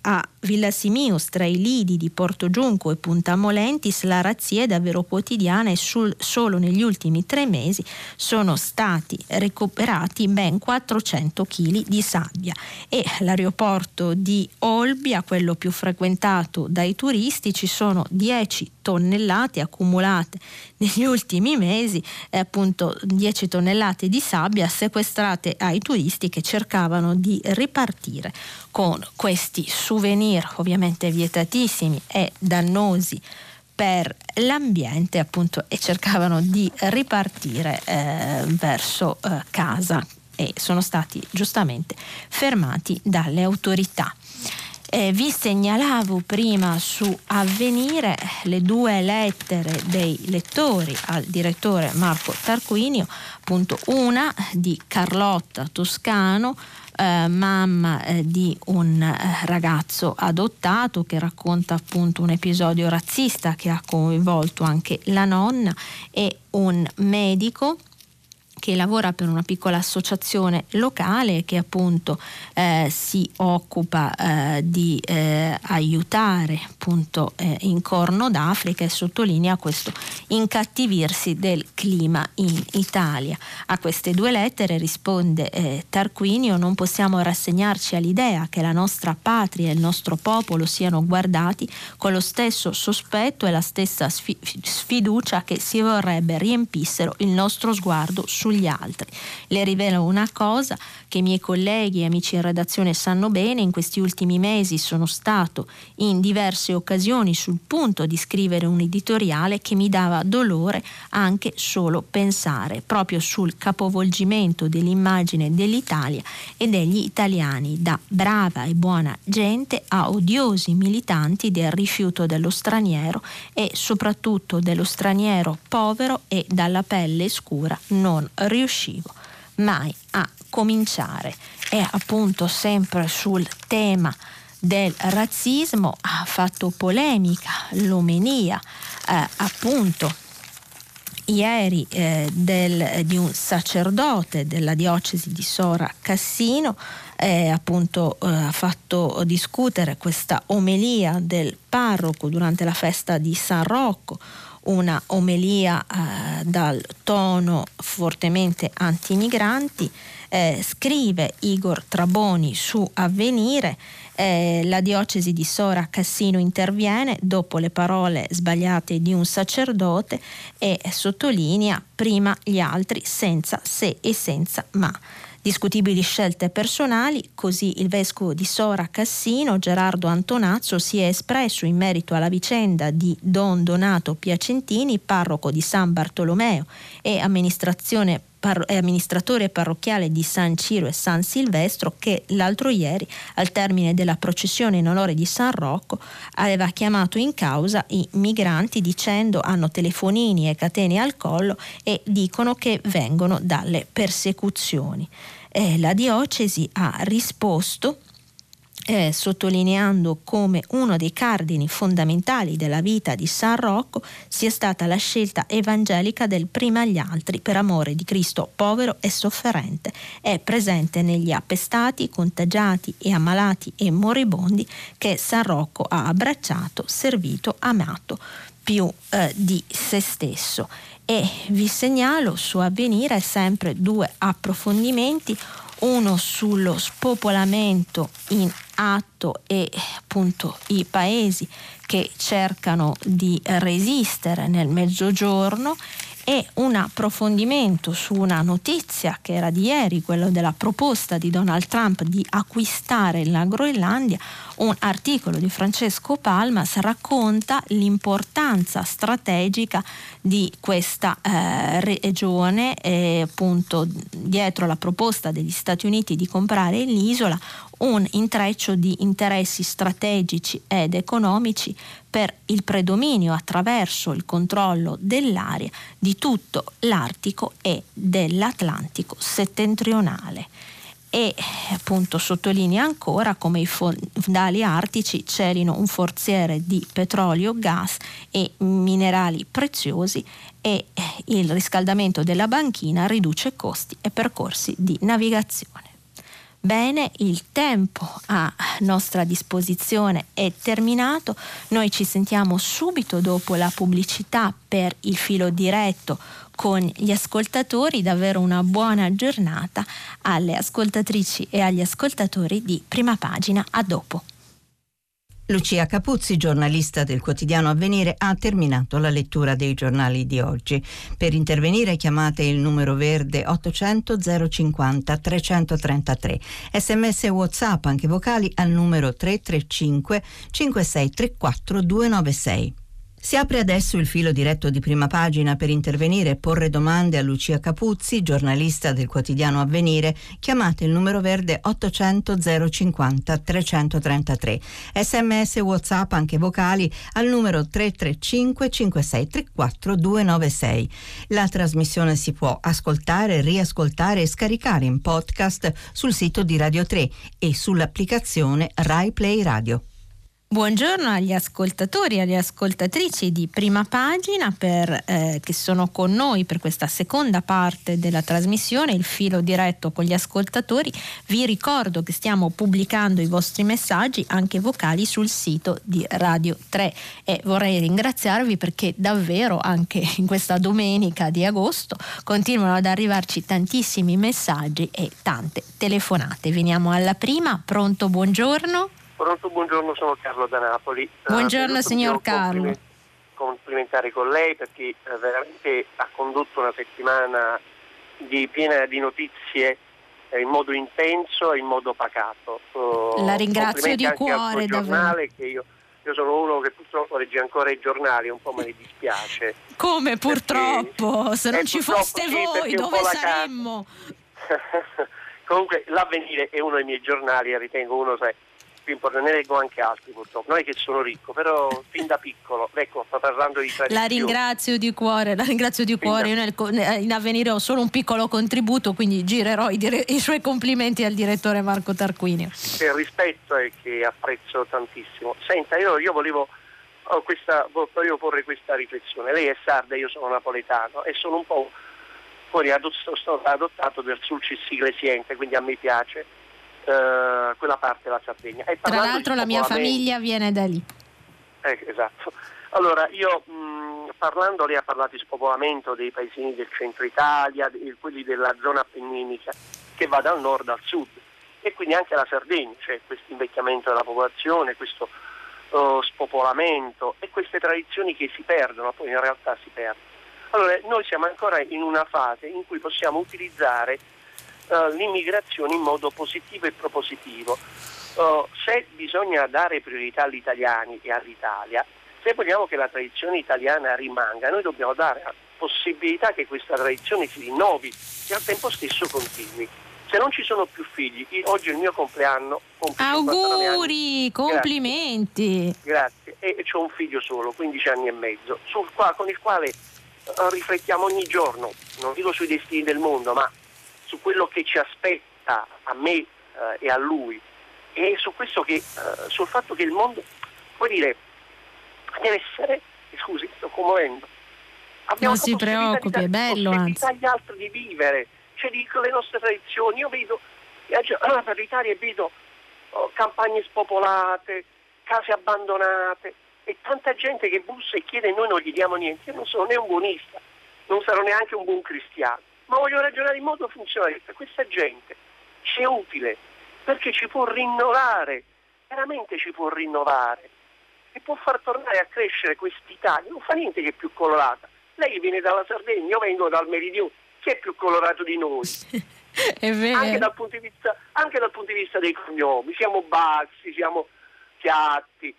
A Villa Simius, tra i lidi di Porto Giunco e Punta Molentis, la razzia è davvero quotidiana e solo negli ultimi 3 mesi sono stati recuperati ben 400 kg di sabbia. E l'aeroporto di Olbia, quello più frequentato dai turisti, ci sono 10 tonnellate accumulate negli ultimi mesi, appunto 10 tonnellate di sabbia sequestrate ai turisti che cercavano di ripartire con questi souvenir ovviamente vietatissimi e dannosi per l'ambiente, appunto, e cercavano di ripartire verso casa, e sono stati giustamente fermati dalle autorità. Vi segnalavo prima su Avvenire le 2 lettere dei lettori al direttore Marco Tarquinio, appunto una di Carlotta Toscano, mamma di un ragazzo adottato, che racconta appunto un episodio razzista che ha coinvolto anche la nonna, e un medico che lavora per una piccola associazione locale che appunto si occupa di aiutare appunto in Corno d'Africa, e sottolinea questo incattivirsi del clima in Italia. A queste 2 lettere risponde Tarquinio: non possiamo rassegnarci all'idea che la nostra patria e il nostro popolo siano guardati con lo stesso sospetto e la stessa sfiducia che si vorrebbe riempissero il nostro sguardo sugli altri. Le rivelo una cosa che i miei colleghi e amici in redazione sanno bene: in questi ultimi mesi sono stato in diverse occasioni sul punto di scrivere un editoriale che mi dava dolore anche solo pensare, proprio sul capovolgimento dell'immagine dell'Italia e degli italiani, da brava e buona gente a odiosi militanti del rifiuto dello straniero e soprattutto dello straniero povero e dalla pelle scura. Non riuscivo mai a cominciare. E appunto sempre sul tema del razzismo ha fatto polemica l'omelia appunto ieri di un sacerdote della diocesi di Sora Cassino. Appunto ha fatto discutere questa omelia del parroco durante la festa di San Rocco, una omelia dal tono fortemente antimigranti. Scrive Igor Traboni su Avvenire: la diocesi di Sora Cassino interviene dopo le parole sbagliate di un sacerdote e sottolinea prima gli altri, senza se e senza ma. Discutibili scelte personali, così il vescovo di Sora Cassino, Gerardo Antonazzo, si è espresso in merito alla vicenda di Don Donato Piacentini, parroco di San Bartolomeo e amministratore parrocchiale di San Ciro e San Silvestro, che l'altro ieri, al termine della processione in onore di San Rocco, aveva chiamato in causa i migranti dicendo: hanno telefonini e catene al collo e dicono che vengono dalle persecuzioni. La diocesi ha risposto sottolineando come uno dei cardini fondamentali della vita di San Rocco sia stata la scelta evangelica del prima agli altri, per amore di Cristo povero e sofferente, è presente negli appestati, contagiati e ammalati e moribondi che San Rocco ha abbracciato, servito, amato. più di se stesso. E vi segnalo su Avvenire sempre due approfondimenti, uno sullo spopolamento in atto e appunto i paesi che cercano di resistere nel Mezzogiorno, e un approfondimento su una notizia che era di ieri, quello della proposta di Donald Trump di acquistare la Groenlandia. Un articolo di Francesco Palmas racconta l'importanza strategica di questa regione, appunto dietro la proposta degli Stati Uniti di comprare l'isola, un intreccio di interessi strategici ed economici per il predominio attraverso il controllo dell'area di tutto l'Artico e dell'Atlantico settentrionale. E appunto sottolinea ancora come i fondali artici celino un forziere di petrolio, gas e minerali preziosi, e il riscaldamento della banchina riduce costi e percorsi di navigazione. Bene, il tempo a nostra disposizione è terminato, noi ci sentiamo subito dopo la pubblicità per il filo diretto con gli ascoltatori. Davvero una buona giornata alle ascoltatrici e agli ascoltatori di Prima Pagina. A dopo. Lucia Capuzzi, giornalista del quotidiano Avvenire, ha terminato la lettura dei giornali di oggi. Per intervenire chiamate il numero verde 800 050 333. SMS e WhatsApp, anche vocali, al numero 335 5634 296. Si apre adesso il filo diretto di Prima Pagina per intervenire e porre domande a Lucia Capuzzi, giornalista del quotidiano Avvenire. Chiamate il numero verde 800 050 333. SMS, WhatsApp, anche vocali, al numero 335 5634 296. La trasmissione si può ascoltare, riascoltare e scaricare in podcast sul sito di Radio 3 e sull'applicazione RAI Play Radio. Buongiorno agli ascoltatori e alle ascoltatrici di Prima Pagina che sono con noi per questa seconda parte della trasmissione, il filo diretto con gli ascoltatori. Vi ricordo che stiamo pubblicando i vostri messaggi, anche vocali, sul sito di Radio 3 e vorrei ringraziarvi perché davvero anche in questa domenica di agosto continuano ad arrivarci tantissimi messaggi e tante telefonate. Veniamo alla prima. Pronto, buongiorno. Pronto, buongiorno, sono Carlo da Napoli. Buongiorno signor Carlo. Complimentare con lei perché veramente ha condotto una settimana piena di notizie in modo intenso e in modo pacato. La ringrazio di cuore. Anche al giornale, che io sono uno che purtroppo legge ancora i giornali, un po' me ne dispiace. Come purtroppo? Perché, se non ci foste voi dove saremmo? Comunque l'Avvenire è uno dei miei giornali e ritengo uno, sai, più importante. Ne leggo anche altri purtroppo, non è che sono ricco, però fin da piccolo, ecco, sto parlando di tradizione. La ringrazio di cuore, io in Avvenire ho solo un piccolo contributo, quindi girerò i suoi complimenti al direttore Marco Tarquinio. Per rispetto e che apprezzo tantissimo. Senta, io volevo porre questa riflessione. Lei è sarda, io sono napoletano e sono un po' fuori, sono adottato del sulcis iglesiente, quindi a me piace quella parte della Sardegna. Tra l'altro la mia famiglia viene da lì. Esatto. Allora, io parlando, lei ha parlato di spopolamento dei paesini del centro Italia, quelli della zona appenninica che va dal nord al sud, e quindi anche la Sardegna, cioè questo invecchiamento della popolazione, questo spopolamento e queste tradizioni che si perdono, poi in realtà si perdono. Allora, noi siamo ancora in una fase in cui possiamo utilizzare l'immigrazione in modo positivo e propositivo. Se bisogna dare priorità agli italiani e all'Italia, se vogliamo che la tradizione italiana rimanga, noi dobbiamo dare la possibilità che questa tradizione si rinnovi e al tempo stesso continui. Se non ci sono più figli, oggi è il mio compleanno. Auguri, complimenti. Grazie. E c'ho un figlio solo, 15 anni e mezzo, con il quale riflettiamo ogni giorno, non dico sui destini del mondo, ma su quello che ci aspetta a me e a lui, e su questo che sul fatto che il mondo, come dire, deve essere, scusi, sto commuovendo, abbiamo non si preoccupi, è bello, anzi, agli altri di vivere, cioè dico le nostre tradizioni, io vedo per l'Italia, vedo campagne spopolate, case abbandonate, e tanta gente che bussa e chiede e noi non gli diamo niente. Io non sono né un buonista, non sarò neanche un buon cristiano, ma voglio ragionare in modo funzionalista. Questa gente ci è utile perché ci può rinnovare, veramente ci può rinnovare, e può far tornare a crescere quest'Italia. Non fa niente che è più colorata. Lei viene dalla Sardegna, io vengo dal Meridione, chi è più colorato di noi? È vero. Anche dal punto di vista dei cognomi, siamo bassi, siamo piatti,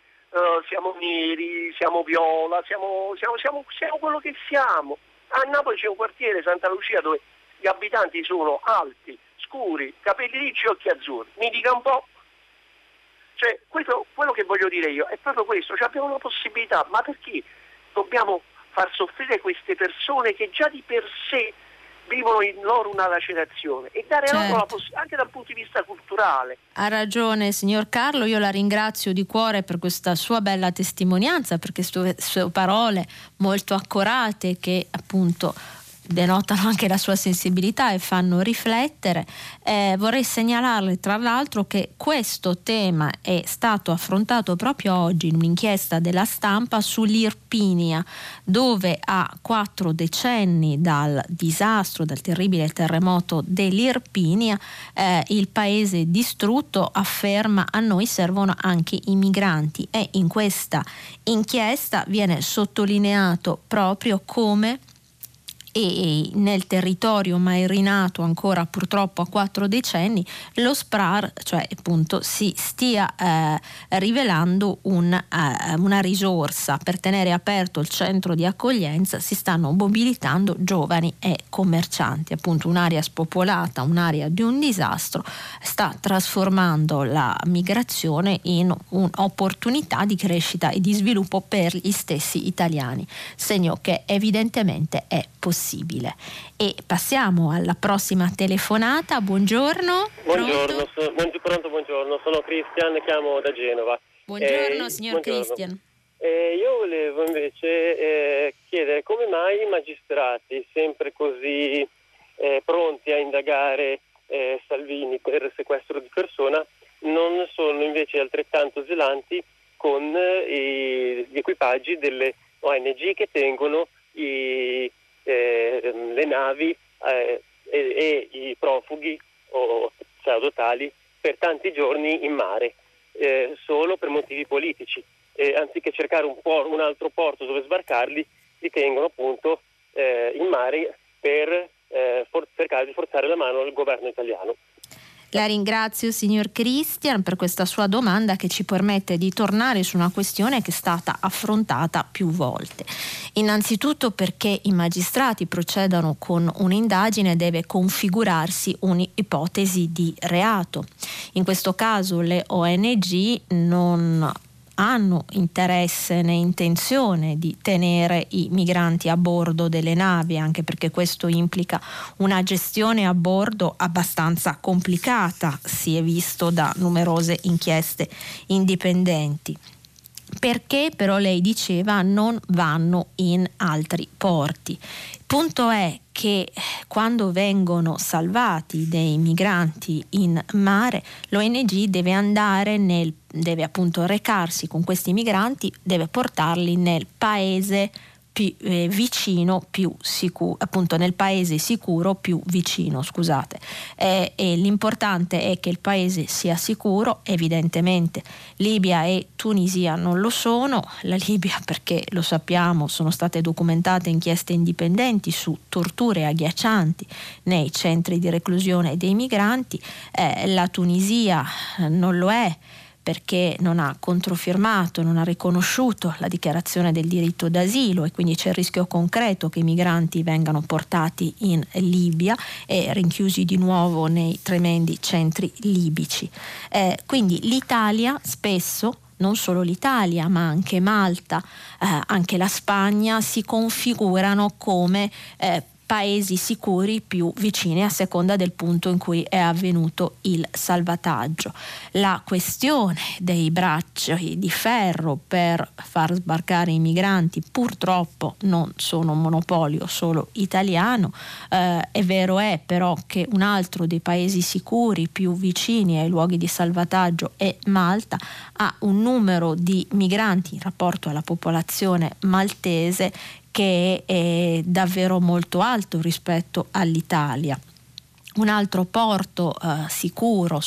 siamo neri, siamo viola, siamo quello che siamo. A Napoli c'è un quartiere, Santa Lucia, dove gli abitanti sono alti, scuri, capelli ricci, occhi azzurri. Mi dica un po'. Cioè, quello che voglio dire io è proprio questo. Cioè, abbiamo una possibilità, ma perché dobbiamo far soffrire queste persone che già di per sé vivono in loro una lacerazione, e dare certo. loro la possibilità anche dal punto di vista culturale. Ha ragione signor Carlo, io la ringrazio di cuore per questa sua bella testimonianza, perché sue parole molto accorate che appunto denotano anche la sua sensibilità e fanno riflettere. Vorrei segnalarle tra l'altro che questo tema è stato affrontato proprio oggi in un'inchiesta della Stampa sull'Irpinia, dove a 4 decenni dal disastro, dal terribile terremoto dell'Irpinia, il paese distrutto afferma: a noi servono anche i migranti. E in questa inchiesta viene sottolineato proprio come e nel territorio mai rinato ancora purtroppo a 4 decenni lo SPRAR, cioè appunto, si stia rivelando una risorsa. Per tenere aperto il centro di accoglienza si stanno mobilitando giovani e commercianti. Appunto, un'area spopolata, un'area di un disastro, sta trasformando la migrazione in un'opportunità di crescita e di sviluppo per gli stessi italiani, segno che evidentemente è possibile. E passiamo alla prossima telefonata. Buongiorno. Buongiorno, buongiorno, sono Christian, chiamo da Genova. Buongiorno signor Christian. Io volevo invece chiedere come mai i magistrati, sempre così pronti a indagare Salvini per sequestro di persona, non sono invece altrettanto zelanti con gli equipaggi delle ONG che tengono le navi e i profughi o salvatagli per tanti giorni in mare solo per motivi politici, anziché cercare un altro porto dove sbarcarli, li tengono appunto in mare per cercare di forzare la mano al governo italiano. La ringrazio signor Christian per questa sua domanda che ci permette di tornare su una questione che è stata affrontata più volte. Innanzitutto perché i magistrati procedano con un'indagine deve configurarsi un'ipotesi di reato. In questo caso le ONG non hanno interesse né intenzione di tenere i migranti a bordo delle navi, anche perché questo implica una gestione a bordo abbastanza complicata, si è visto da numerose inchieste indipendenti. Perché però lei diceva non vanno in altri porti. Il punto è che quando vengono salvati dei migranti in mare, l'ONG deve andare deve appunto recarsi con questi migranti, deve portarli nel paese vicino più sicuro, appunto nel paese sicuro più vicino, scusate, e l'importante è che il paese sia sicuro. Evidentemente Libia e Tunisia non lo sono. La Libia, perché lo sappiamo, sono state documentate inchieste indipendenti su torture agghiaccianti nei centri di reclusione dei migranti. La Tunisia non lo è, perché non ha controfirmato, non ha riconosciuto la dichiarazione del diritto d'asilo, e quindi c'è il rischio concreto che i migranti vengano portati in Libia e rinchiusi di nuovo nei tremendi centri libici. Quindi l'Italia spesso, non solo l'Italia ma anche Malta, anche la Spagna, si configurano come paesi sicuri più vicini a seconda del punto in cui è avvenuto il salvataggio. La questione dei bracci di ferro per far sbarcare i migranti purtroppo non sono un monopolio solo italiano, è vero è però che un altro dei paesi sicuri più vicini ai luoghi di salvataggio è Malta, ha un numero di migranti in rapporto alla popolazione maltese che è davvero molto alto rispetto all'Italia. Un altro porto sicuro,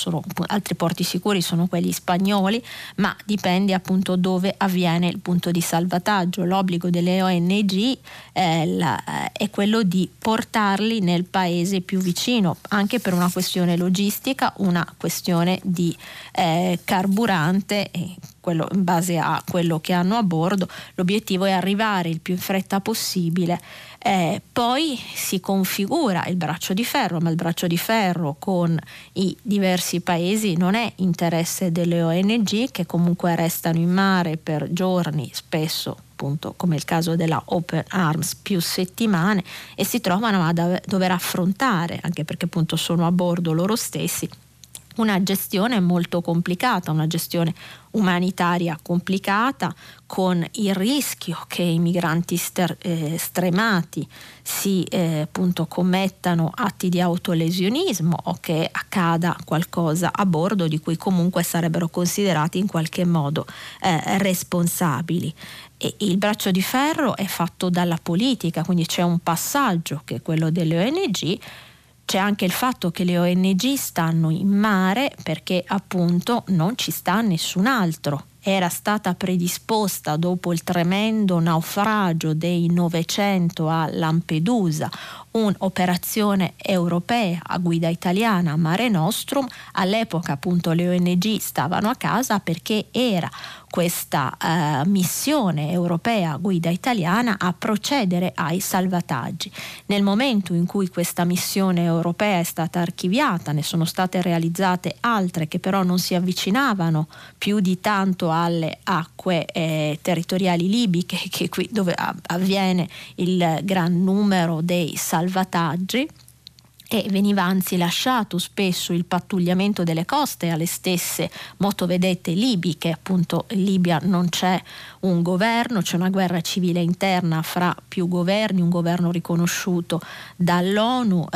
altri porti sicuri sono quelli spagnoli, ma dipende appunto dove avviene il punto di salvataggio. L'obbligo delle ONG è quello di portarli nel paese più vicino, anche per una questione logistica, una questione di carburante, quello, in base a quello che hanno a bordo. L'obiettivo è arrivare il più in fretta possibile. Poi si configura il braccio di ferro, ma il braccio di ferro con i diversi paesi non è interesse delle ONG, che comunque restano in mare per giorni, spesso appunto come il caso della Open Arms più settimane, e si trovano a dover affrontare, anche perché appunto sono a bordo loro stessi, una gestione molto complicata, una gestione umanitaria complicata, con il rischio che i migranti stremati si appunto commettano atti di autolesionismo o che accada qualcosa a bordo di cui comunque sarebbero considerati in qualche modo responsabili. E il braccio di ferro è fatto dalla politica, quindi c'è un passaggio che è quello delle ONG. C'è anche il fatto che le ONG stanno in mare perché appunto non ci sta nessun altro. Era stata predisposta dopo il tremendo naufragio dei 900 a Lampedusa un'operazione europea a guida italiana, Mare Nostrum. All'epoca appunto le ONG stavano a casa perché era questa missione europea a guida italiana a procedere ai salvataggi. Nel momento in cui questa missione europea è stata archiviata, ne sono state realizzate altre che però non si avvicinavano più di tanto alle acque territoriali libiche, che qui dove avviene il gran numero dei salvataggi, e veniva anzi lasciato spesso il pattugliamento delle coste alle stesse motovedette libiche. Appunto in Libia non c'è un governo, c'è una guerra civile interna fra più governi, un governo riconosciuto dall'ONU,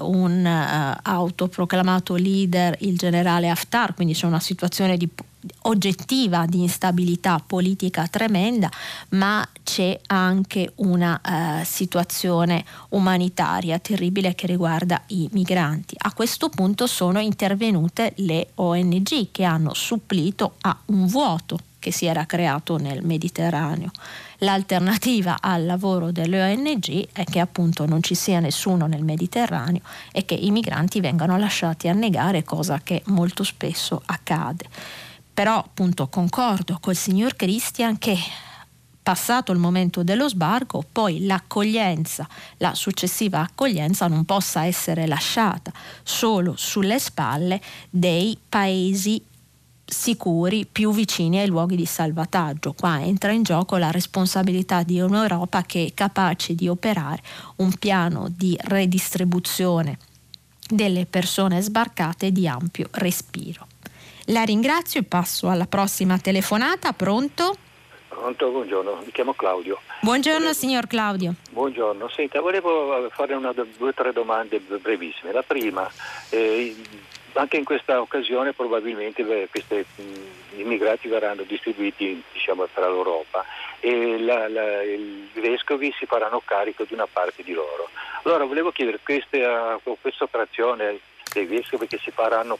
un autoproclamato leader, il generale Haftar, quindi c'è una situazione di oggettiva di instabilità politica tremenda, ma c'è anche una situazione umanitaria terribile che riguarda i migranti. A questo punto sono intervenute le ONG, che hanno supplito a un vuoto che si era creato nel Mediterraneo. L'alternativa al lavoro delle ONG è che appunto non ci sia nessuno nel Mediterraneo e che i migranti vengano lasciati annegare, cosa che molto spesso accade. Però appunto concordo col signor Christian che passato il momento dello sbarco, poi l'accoglienza, la successiva accoglienza non possa essere lasciata solo sulle spalle dei paesi sicuri più vicini ai luoghi di salvataggio. Qua entra in gioco la responsabilità di un'Europa che è capace di operare un piano di redistribuzione delle persone sbarcate di ampio respiro. La ringrazio e passo alla prossima telefonata. Pronto? Pronto, buongiorno, mi chiamo Claudio. Buongiorno, signor Claudio. Buongiorno, senta, volevo fare due o tre domande brevissime. La prima, anche in questa occasione probabilmente questi immigrati verranno distribuiti, diciamo, tra l'Europa, e i vescovi si faranno carico di una parte di loro. Allora volevo chiedere, questa operazione dei vescovi che si faranno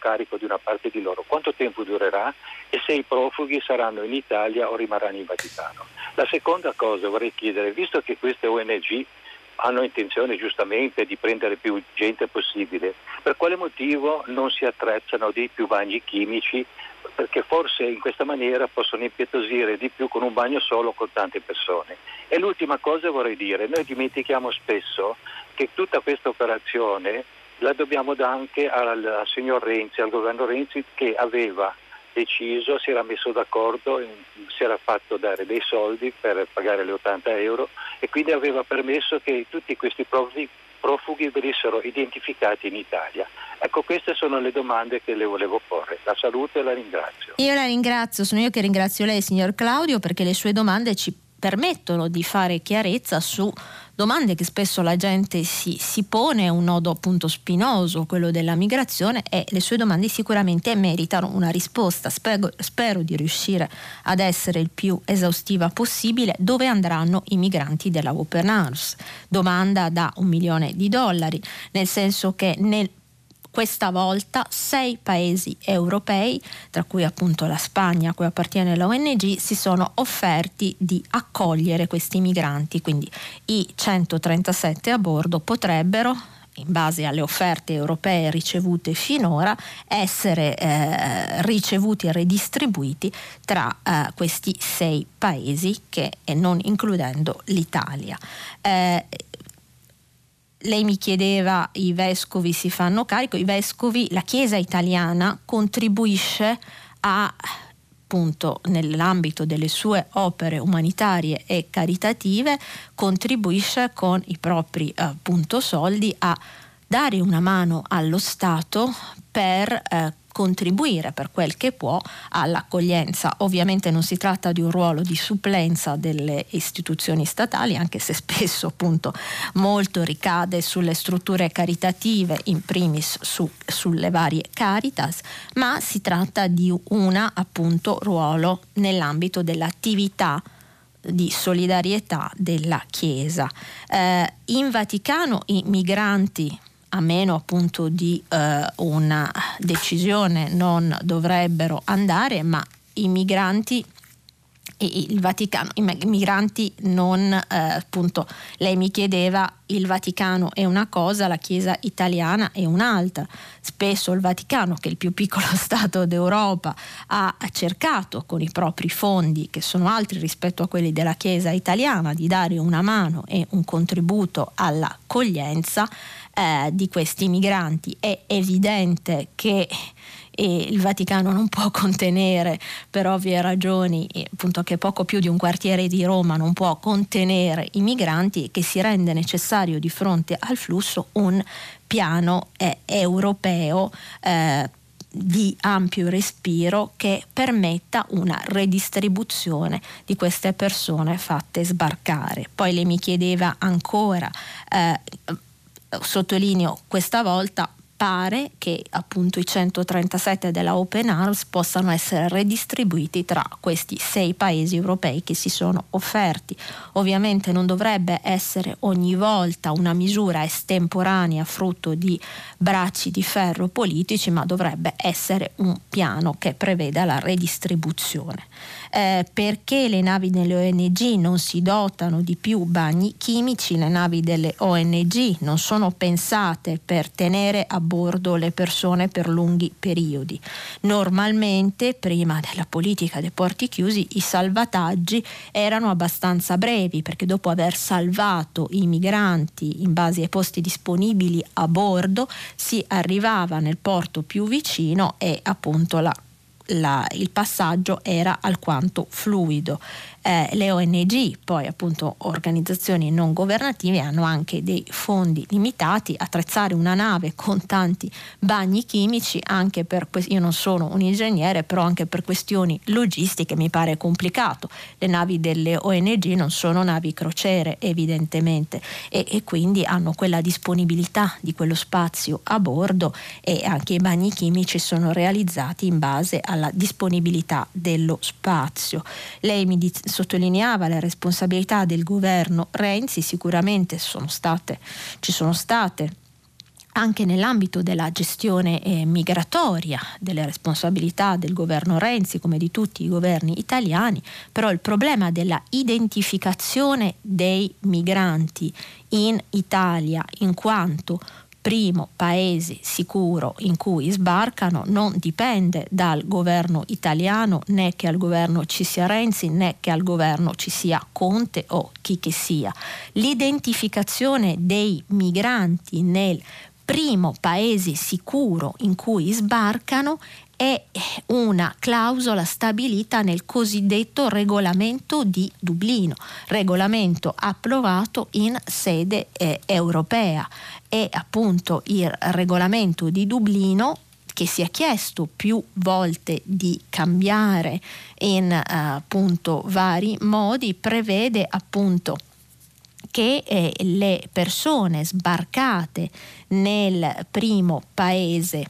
carico di una parte di loro, quanto tempo durerà e se i profughi saranno in Italia o rimarranno in Vaticano? La seconda cosa vorrei chiedere, visto che queste ONG hanno intenzione giustamente di prendere più gente possibile, per quale motivo non si attrezzano dei più bagni chimici, perché forse in questa maniera possono impietosire di più con un bagno solo con tante persone. E l'ultima cosa vorrei dire, noi dimentichiamo spesso che tutta questa operazione la dobbiamo anche al signor Renzi, al governo Renzi, che aveva deciso, si era messo d'accordo, si era fatto dare dei soldi per pagare le 80 euro e quindi aveva permesso che tutti questi profughi venissero identificati in Italia. Ecco, queste sono le domande che le volevo porre. La saluto e la ringrazio. Io la ringrazio, sono io che ringrazio lei, signor Claudio, perché le sue domande ci permettono di fare chiarezza su domande che spesso la gente si pone, un nodo appunto spinoso, quello della migrazione, e le sue domande sicuramente meritano una risposta. Spero di riuscire ad essere il più esaustiva possibile. Dove andranno i migranti della Open Arms? Domanda da $1 milione, nel senso che questa volta 6 paesi europei, tra cui appunto la Spagna, a cui appartiene la ONG, si sono offerti di accogliere questi migranti, quindi i 137 a bordo potrebbero, in base alle offerte europee ricevute finora, essere ricevuti e redistribuiti tra questi 6 paesi, che non includendo l'Italia. Lei mi chiedeva, i vescovi si fanno carico? I vescovi, la Chiesa italiana contribuisce appunto nell'ambito delle sue opere umanitarie e caritative, contribuisce con i propri appunto soldi a dare una mano allo Stato per contribuire per quel che può all'accoglienza. Ovviamente non si tratta di un ruolo di supplenza delle istituzioni statali, anche se spesso appunto molto ricade sulle strutture caritative, in primis sulle varie Caritas, ma si tratta di una appunto ruolo nell'ambito dell'attività di solidarietà della Chiesa. In Vaticano i migranti, a meno appunto di una decisione, non dovrebbero andare, ma i migranti e il Vaticano, i migranti non, appunto lei mi chiedeva, il Vaticano è una cosa, la Chiesa italiana è un'altra. Spesso il Vaticano, che è il più piccolo Stato d'Europa, ha cercato con i propri fondi, che sono altri rispetto a quelli della Chiesa italiana, di dare una mano e un contributo all'accoglienza di questi migranti. È evidente che il Vaticano non può contenere, per ovvie ragioni, appunto che poco più di un quartiere di Roma non può contenere i migranti, e che si rende necessario di fronte al flusso un piano europeo di ampio respiro che permetta una redistribuzione di queste persone fatte sbarcare. Poi lei mi chiedeva ancora, sottolineo questa volta, pare che appunto i 137 della Open Arms possano essere redistribuiti tra questi 6 paesi europei che si sono offerti. Ovviamente non dovrebbe essere ogni volta una misura estemporanea frutto di bracci di ferro politici, ma dovrebbe essere un piano che preveda la redistribuzione. Perché le navi delle ONG non si dotano di più bagni chimici? Le navi delle ONG non sono pensate per tenere a bordo le persone per lunghi periodi. Normalmente, prima della politica dei porti chiusi, i salvataggi erano abbastanza brevi, perché dopo aver salvato i migranti in base ai posti disponibili a bordo si arrivava nel porto più vicino e appunto il passaggio era alquanto fluido. Le ONG, poi appunto organizzazioni non governative, hanno anche dei fondi limitati. Attrezzare una nave con tanti bagni chimici, anche per io non sono un ingegnere, però anche per questioni logistiche mi pare complicato. Le navi delle ONG non sono navi crociere evidentemente, e quindi hanno quella disponibilità di quello spazio a bordo, e anche i bagni chimici sono realizzati in base alla disponibilità dello spazio. Lei mi sottolineava la responsabilità del governo Renzi. Sicuramente ci sono state anche nell'ambito della gestione migratoria delle responsabilità del governo Renzi, come di tutti i governi italiani, però il problema della identificazione dei migranti in Italia, in quanto primo paese sicuro in cui sbarcano, non dipende dal governo italiano, né che al governo ci sia Renzi, né che al governo ci sia Conte o chi che sia. L'identificazione dei migranti nel primo paese sicuro in cui sbarcano è una clausola stabilita nel cosiddetto regolamento di Dublino, regolamento approvato in sede europea. E appunto il regolamento di Dublino, che si è chiesto più volte di cambiare in appunto vari modi, prevede appunto che le persone sbarcate nel primo paese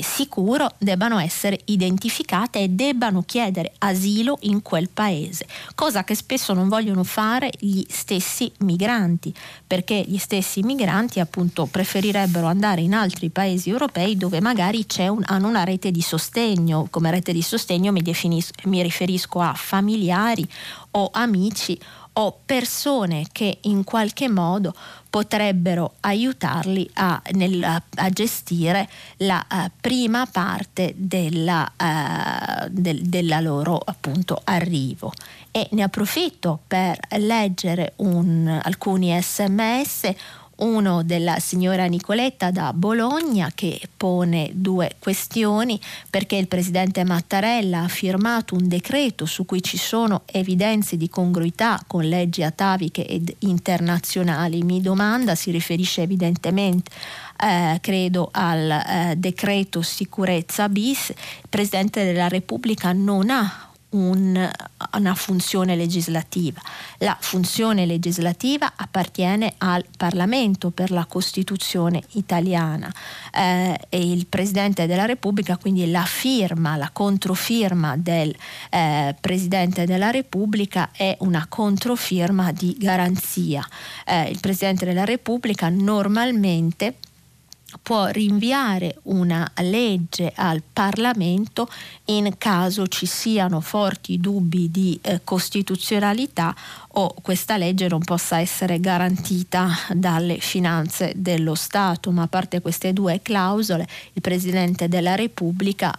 sicuro debbano essere identificate e debbano chiedere asilo in quel paese, cosa che spesso non vogliono fare gli stessi migranti, perché gli stessi migranti appunto preferirebbero andare in altri paesi europei dove magari hanno una rete di sostegno. Come rete di sostegno mi riferisco a familiari o amici o persone che in qualche modo potrebbero aiutarli a gestire la prima parte della loro appunto arrivo. E ne approfitto per leggere alcuni SMS, uno della signora Nicoletta da Bologna, che pone due questioni: perché il presidente Mattarella ha firmato un decreto su cui ci sono evidenze di congruità con leggi ataviche ed internazionali, mi domanda. Si riferisce evidentemente credo al decreto sicurezza bis. Il presidente della Repubblica non ha una funzione legislativa. La funzione legislativa appartiene al Parlamento per la Costituzione italiana, e il Presidente della Repubblica, quindi la firma, la controfirma del Presidente della Repubblica è una controfirma di garanzia. Il Presidente della Repubblica normalmente può rinviare una legge al Parlamento in caso ci siano forti dubbi di costituzionalità o questa legge non possa essere garantita dalle finanze dello Stato. Ma a parte queste due clausole, il Presidente della Repubblica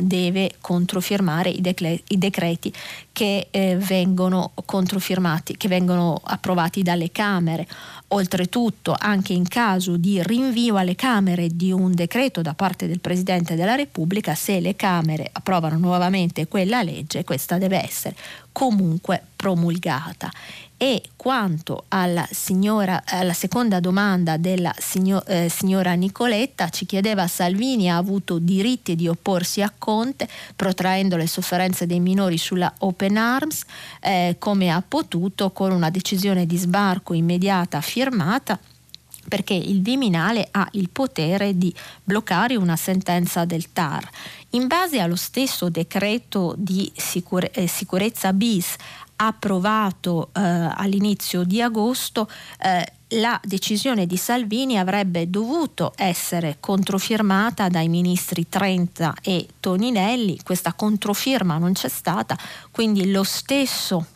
deve controfirmare i decreti che vengono controfirmati, che vengono approvati dalle Camere. Oltretutto, anche in caso di rinvio alle Camere di un decreto da parte del Presidente della Repubblica, se le Camere approvano nuovamente quella legge, questa deve essere comunque promulgata. E quanto alla seconda domanda della signora Nicoletta, ci chiedeva: Salvini ha avuto diritti di opporsi a Conte protraendo le sofferenze dei minori sulla Open Arms, come ha potuto, con una decisione di sbarco immediata firmata, perché il Viminale ha il potere di bloccare una sentenza del TAR. In base allo stesso decreto di sicurezza bis approvato all'inizio di agosto, la decisione di Salvini avrebbe dovuto essere controfirmata dai ministri Trenta e Toninelli. Questa controfirma non c'è stata, quindi lo stesso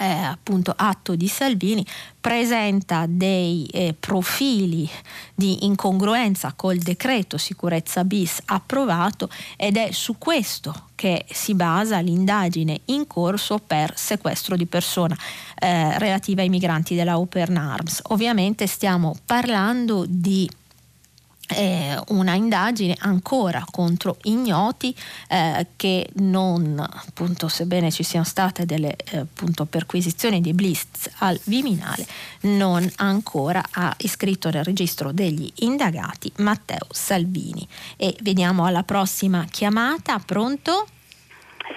appunto atto di Salvini presenta dei profili di incongruenza col decreto sicurezza bis approvato, ed è su questo che si basa l'indagine in corso per sequestro di persona relativa ai migranti della Open Arms. Ovviamente stiamo parlando di una indagine ancora contro ignoti, che non, appunto, sebbene ci siano state delle appunto perquisizioni di blitz al Viminale, non ancora ha iscritto nel registro degli indagati Matteo Salvini. E veniamo alla prossima chiamata. Pronto?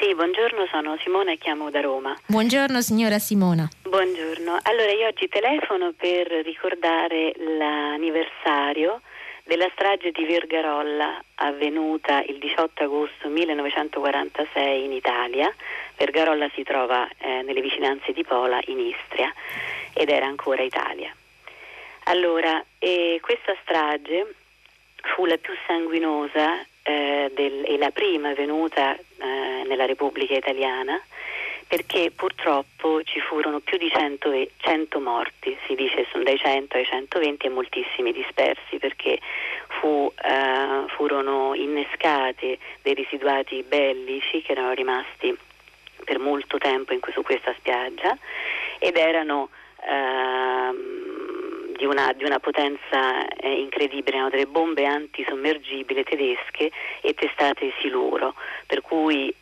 Sì, buongiorno, sono Simona e chiamo da Roma. Buongiorno signora Simona. Buongiorno. Allora, io oggi telefono per ricordare l'anniversario della strage di Vergarolla, avvenuta il 18 agosto 1946 in Italia. Vergarolla si trova nelle vicinanze di Pola, in Istria, ed era ancora Italia. Allora, questa strage fu la più sanguinosa e la prima avvenuta nella Repubblica Italiana, perché purtroppo ci furono più di 100 morti, si dice sono dai 100 ai 120, e moltissimi dispersi, perché furono innescati dei residuati bellici che erano rimasti per molto tempo su questa spiaggia, ed erano di una potenza incredibile, erano delle bombe antisommergibili tedesche e testate siluro, per cui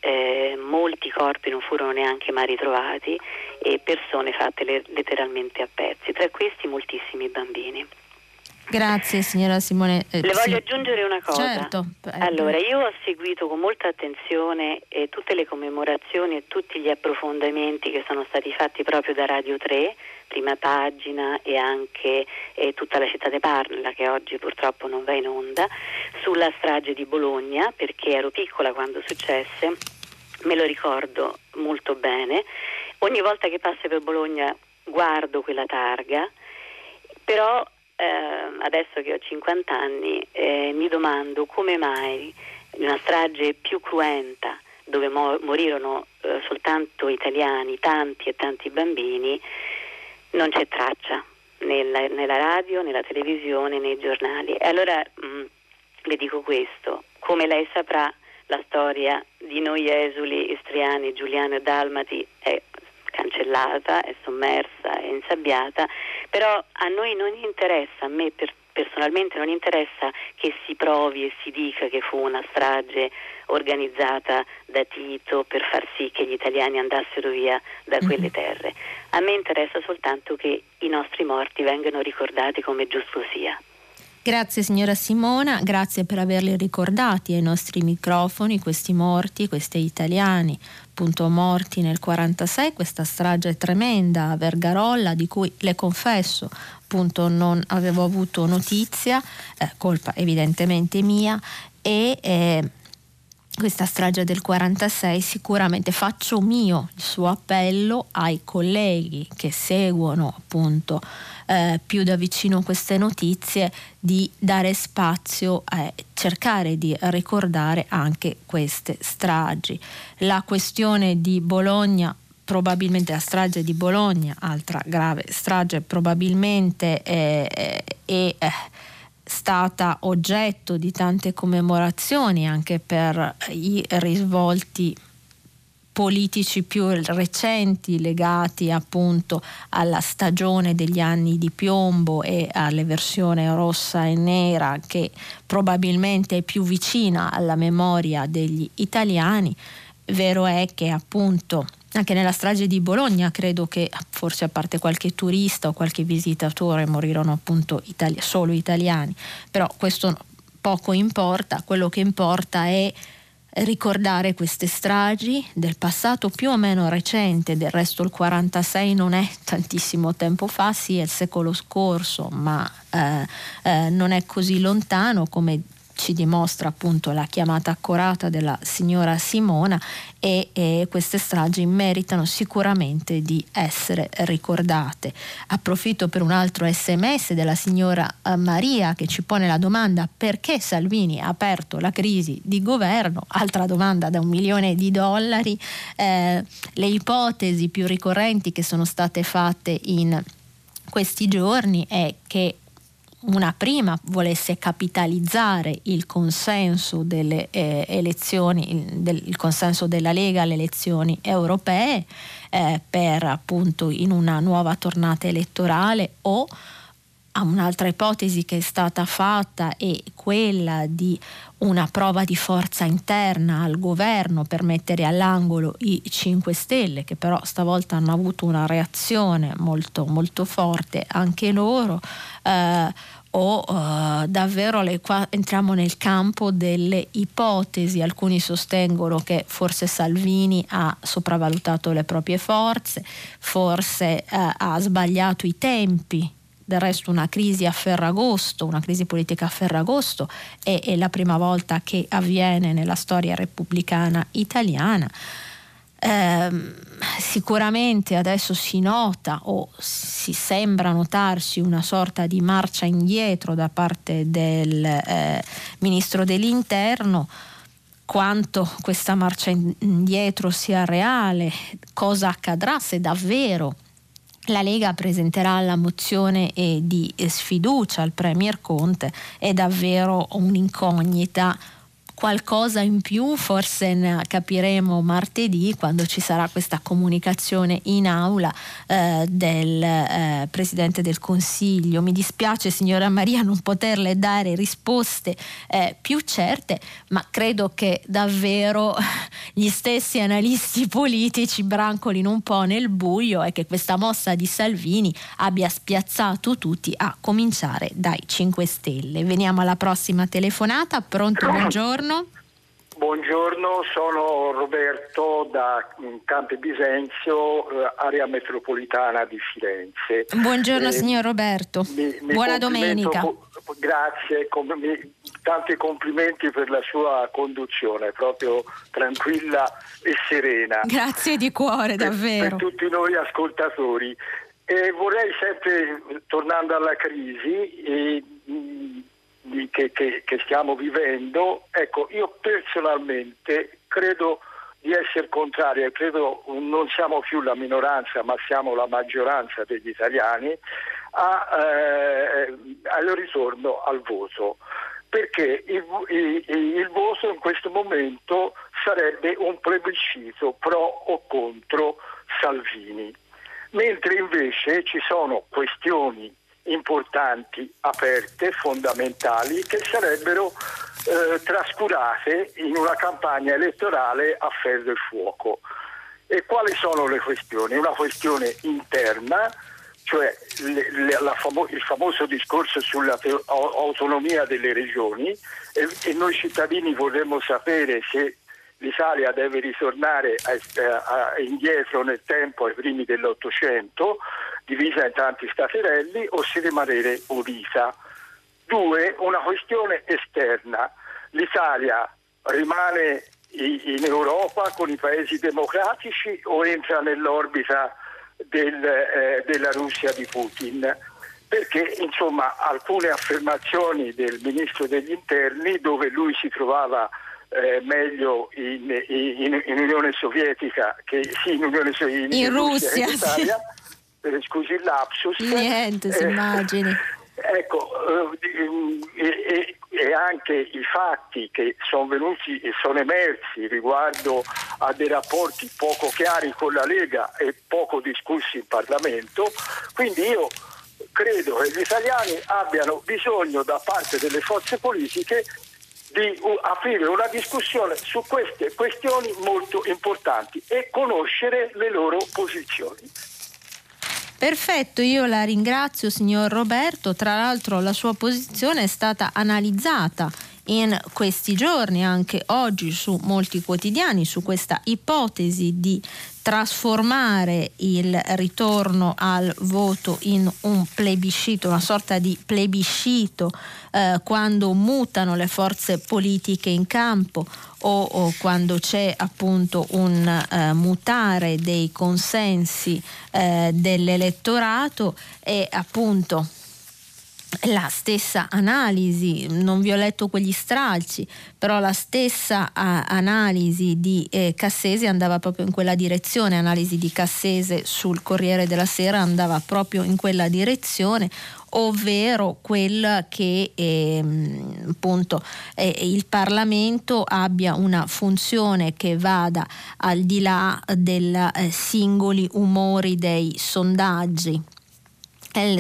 molti corpi non furono neanche mai ritrovati e persone fatte letteralmente a pezzi, tra questi moltissimi bambini. Grazie signora Simone. Le voglio aggiungere una cosa. Certo. Allora, io ho seguito con molta attenzione tutte le commemorazioni e tutti gli approfondimenti che sono stati fatti proprio da Radio 3, Prima Pagina e anche Tutta la città ne parla, che oggi purtroppo non va in onda, sulla strage di Bologna, perché ero piccola quando successe, me lo ricordo molto bene. Ogni volta che passo per Bologna guardo quella targa, però adesso che ho 50 anni mi domando come mai una strage più cruenta, dove morirono soltanto italiani, tanti e tanti bambini, non c'è traccia nella radio, nella televisione, nei giornali. E allora le dico questo: come lei saprà, la storia di noi esuli istriani, giuliani e dalmati è cancellata, è sommersa, è insabbiata, però a noi non interessa, a me personalmente non interessa che si provi e si dica che fu una strage organizzata da Tito per far sì che gli italiani andassero via da quelle terre. A me interessa soltanto che i nostri morti vengano ricordati come giusto sia. Grazie signora Simona, grazie per averli ricordati ai nostri microfoni, questi morti, questi italiani appunto morti nel 1946, questa strage tremenda a Vergarolla di cui le confesso appunto non avevo avuto notizia, colpa evidentemente mia, e questa strage del 1946 sicuramente faccio mio il suo appello ai colleghi che seguono appunto più da vicino queste notizie di dare spazio a cercare di ricordare anche queste stragi. La questione di Bologna, probabilmente la strage di Bologna, altra grave strage, probabilmente stata oggetto di tante commemorazioni anche per i risvolti politici più recenti legati appunto alla stagione degli anni di piombo e alla versione rossa e nera, che probabilmente è più vicina alla memoria degli italiani. Vero è che appunto anche nella strage di Bologna credo che forse a parte qualche turista o qualche visitatore morirono appunto solo italiani, però questo poco importa, quello che importa è ricordare queste stragi del passato più o meno recente. Del resto il 1946 non è tantissimo tempo fa, sì è il secolo scorso, ma non è così lontano come ci dimostra appunto la chiamata accurata della signora Simona, e queste stragi meritano sicuramente di essere ricordate. Approfitto per un altro SMS della signora Maria che ci pone la domanda: perché Salvini ha aperto la crisi di governo? Altra domanda da $1 milione. Le ipotesi più ricorrenti che sono state fatte in questi giorni è che una prima volesse capitalizzare il consenso delle elezioni, il consenso della Lega alle elezioni europee per appunto in una nuova tornata elettorale, o a un'altra ipotesi che è stata fatta è quella di una prova di forza interna al governo per mettere all'angolo i 5 Stelle, che però stavolta hanno avuto una reazione molto molto forte anche loro, davvero qua entriamo nel campo delle ipotesi. Alcuni sostengono che forse Salvini ha sopravvalutato le proprie forze, forse ha sbagliato i tempi. Del resto una crisi a Ferragosto, una crisi politica a Ferragosto è la prima volta che avviene nella storia repubblicana italiana. Sicuramente adesso si nota o si sembra notarsi una sorta di marcia indietro da parte del ministro dell'Interno. Quanto questa marcia indietro sia reale, cosa accadrà se davvero la Lega presenterà la mozione di sfiducia al Premier Conte, è davvero un'incognita qualcosa in più forse ne capiremo martedì, quando ci sarà questa comunicazione in aula del Presidente del Consiglio. Mi dispiace, signora Maria, non poterle dare risposte più certe, ma credo che davvero gli stessi analisti politici brancolino un po' nel buio e che questa mossa di Salvini abbia spiazzato tutti, a cominciare dai 5 Stelle. Veniamo alla prossima telefonata. Pronto, buongiorno. Buongiorno, sono Roberto da Campi Bisenzio, area metropolitana di Firenze. Buongiorno signor Roberto, buona domenica. Grazie, tanti complimenti per la sua conduzione, proprio tranquilla e serena. Grazie di cuore, davvero. Per tutti noi ascoltatori. E vorrei sempre, tornando alla crisi, che stiamo vivendo, ecco, io personalmente credo di essere contrario, credo non siamo più la minoranza ma siamo la maggioranza degli italiani al ritorno al voto, perché il voto in questo momento sarebbe un plebiscito pro o contro Salvini, mentre invece ci sono questioni importanti, aperte, fondamentali, che sarebbero trascurate in una campagna elettorale a ferro e fuoco. E quali sono le questioni? Una questione interna, cioè il famoso discorso sull'autonomia delle regioni, e noi cittadini vorremmo sapere se l'Italia deve ritornare indietro nel tempo, ai primi dell'Ottocento, divisa in tanti staterelli, o se rimanere unita. 2. Una questione esterna. L'Italia rimane in Europa con i paesi democratici o entra nell'orbita della Russia di Putin? Perché insomma alcune affermazioni del ministro degli interni, dove lui si trovava meglio in Unione Sovietica che sì, in Russia in Italia, sì. Scusi il lapsus. Niente, si immagini. Ecco, e anche i fatti che sono venuti e sono emersi riguardo a dei rapporti poco chiari con la Lega e poco discussi in Parlamento. Quindi io credo che gli italiani abbiano bisogno da parte delle forze politiche di aprire una discussione su queste questioni molto importanti e conoscere le loro posizioni. Perfetto, io la ringrazio signor Roberto, tra l'altro la sua posizione è stata analizzata in questi giorni, anche oggi su molti quotidiani, su questa ipotesi di trasformare il ritorno al voto in un plebiscito, una sorta di plebiscito quando mutano le forze politiche in campo o quando c'è appunto un mutare dei consensi dell'elettorato. E appunto la stessa analisi, non vi ho letto quegli stralci, però la stessa analisi di Cassese andava proprio in quella direzione, analisi di Cassese sul Corriere della Sera andava proprio in quella direzione, ovvero quella che appunto il Parlamento abbia una funzione che vada al di là dei singoli umori dei sondaggi.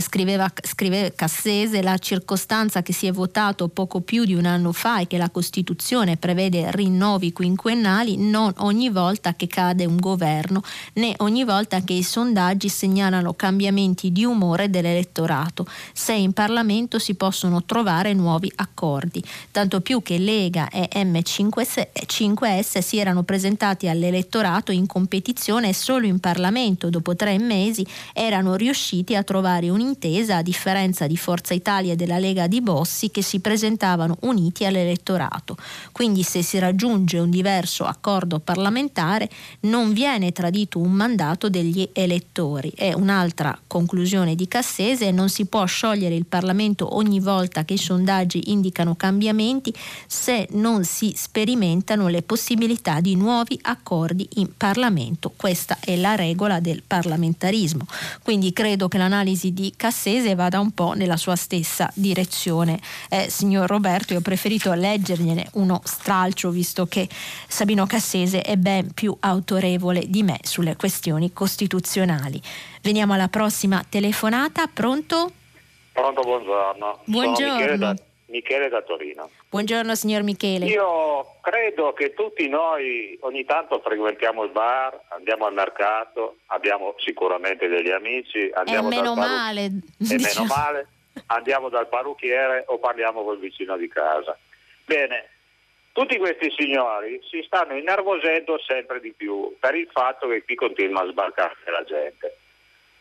Scrive Cassese, la circostanza che si è votato poco più di un anno fa e che la Costituzione prevede rinnovi quinquennali non ogni volta che cade un governo né ogni volta che i sondaggi segnalano cambiamenti di umore dell'elettorato, se in Parlamento si possono trovare nuovi accordi, tanto più che Lega e M5S si erano presentati all'elettorato in competizione e solo in Parlamento dopo 3 mesi erano riusciti a trovare un'intesa, a differenza di Forza Italia e della Lega di Bossi che si presentavano uniti all'elettorato. Quindi se si raggiunge un diverso accordo parlamentare non viene tradito un mandato degli elettori. È un'altra conclusione di Cassese, non si può sciogliere il Parlamento ogni volta che i sondaggi indicano cambiamenti se non si sperimentano le possibilità di nuovi accordi in Parlamento. Questa è la regola del parlamentarismo. Quindi credo che l'analisi commenti di Cassese vada un po' nella sua stessa direzione. Signor Roberto, io ho preferito leggergliene uno stralcio, visto che Sabino Cassese è ben più autorevole di me sulle questioni costituzionali. Veniamo alla prossima telefonata. Pronto? Pronto, buongiorno. Buongiorno. Michele da Torino. Buongiorno signor Michele. Io credo che tutti noi ogni tanto frequentiamo il bar, andiamo al mercato, abbiamo sicuramente degli amici, andiamo meno male, andiamo dal parrucchiere o parliamo col vicino di casa. Bene, tutti questi signori si stanno innervosendo sempre di più per il fatto che qui continua a sbarcarsi la gente.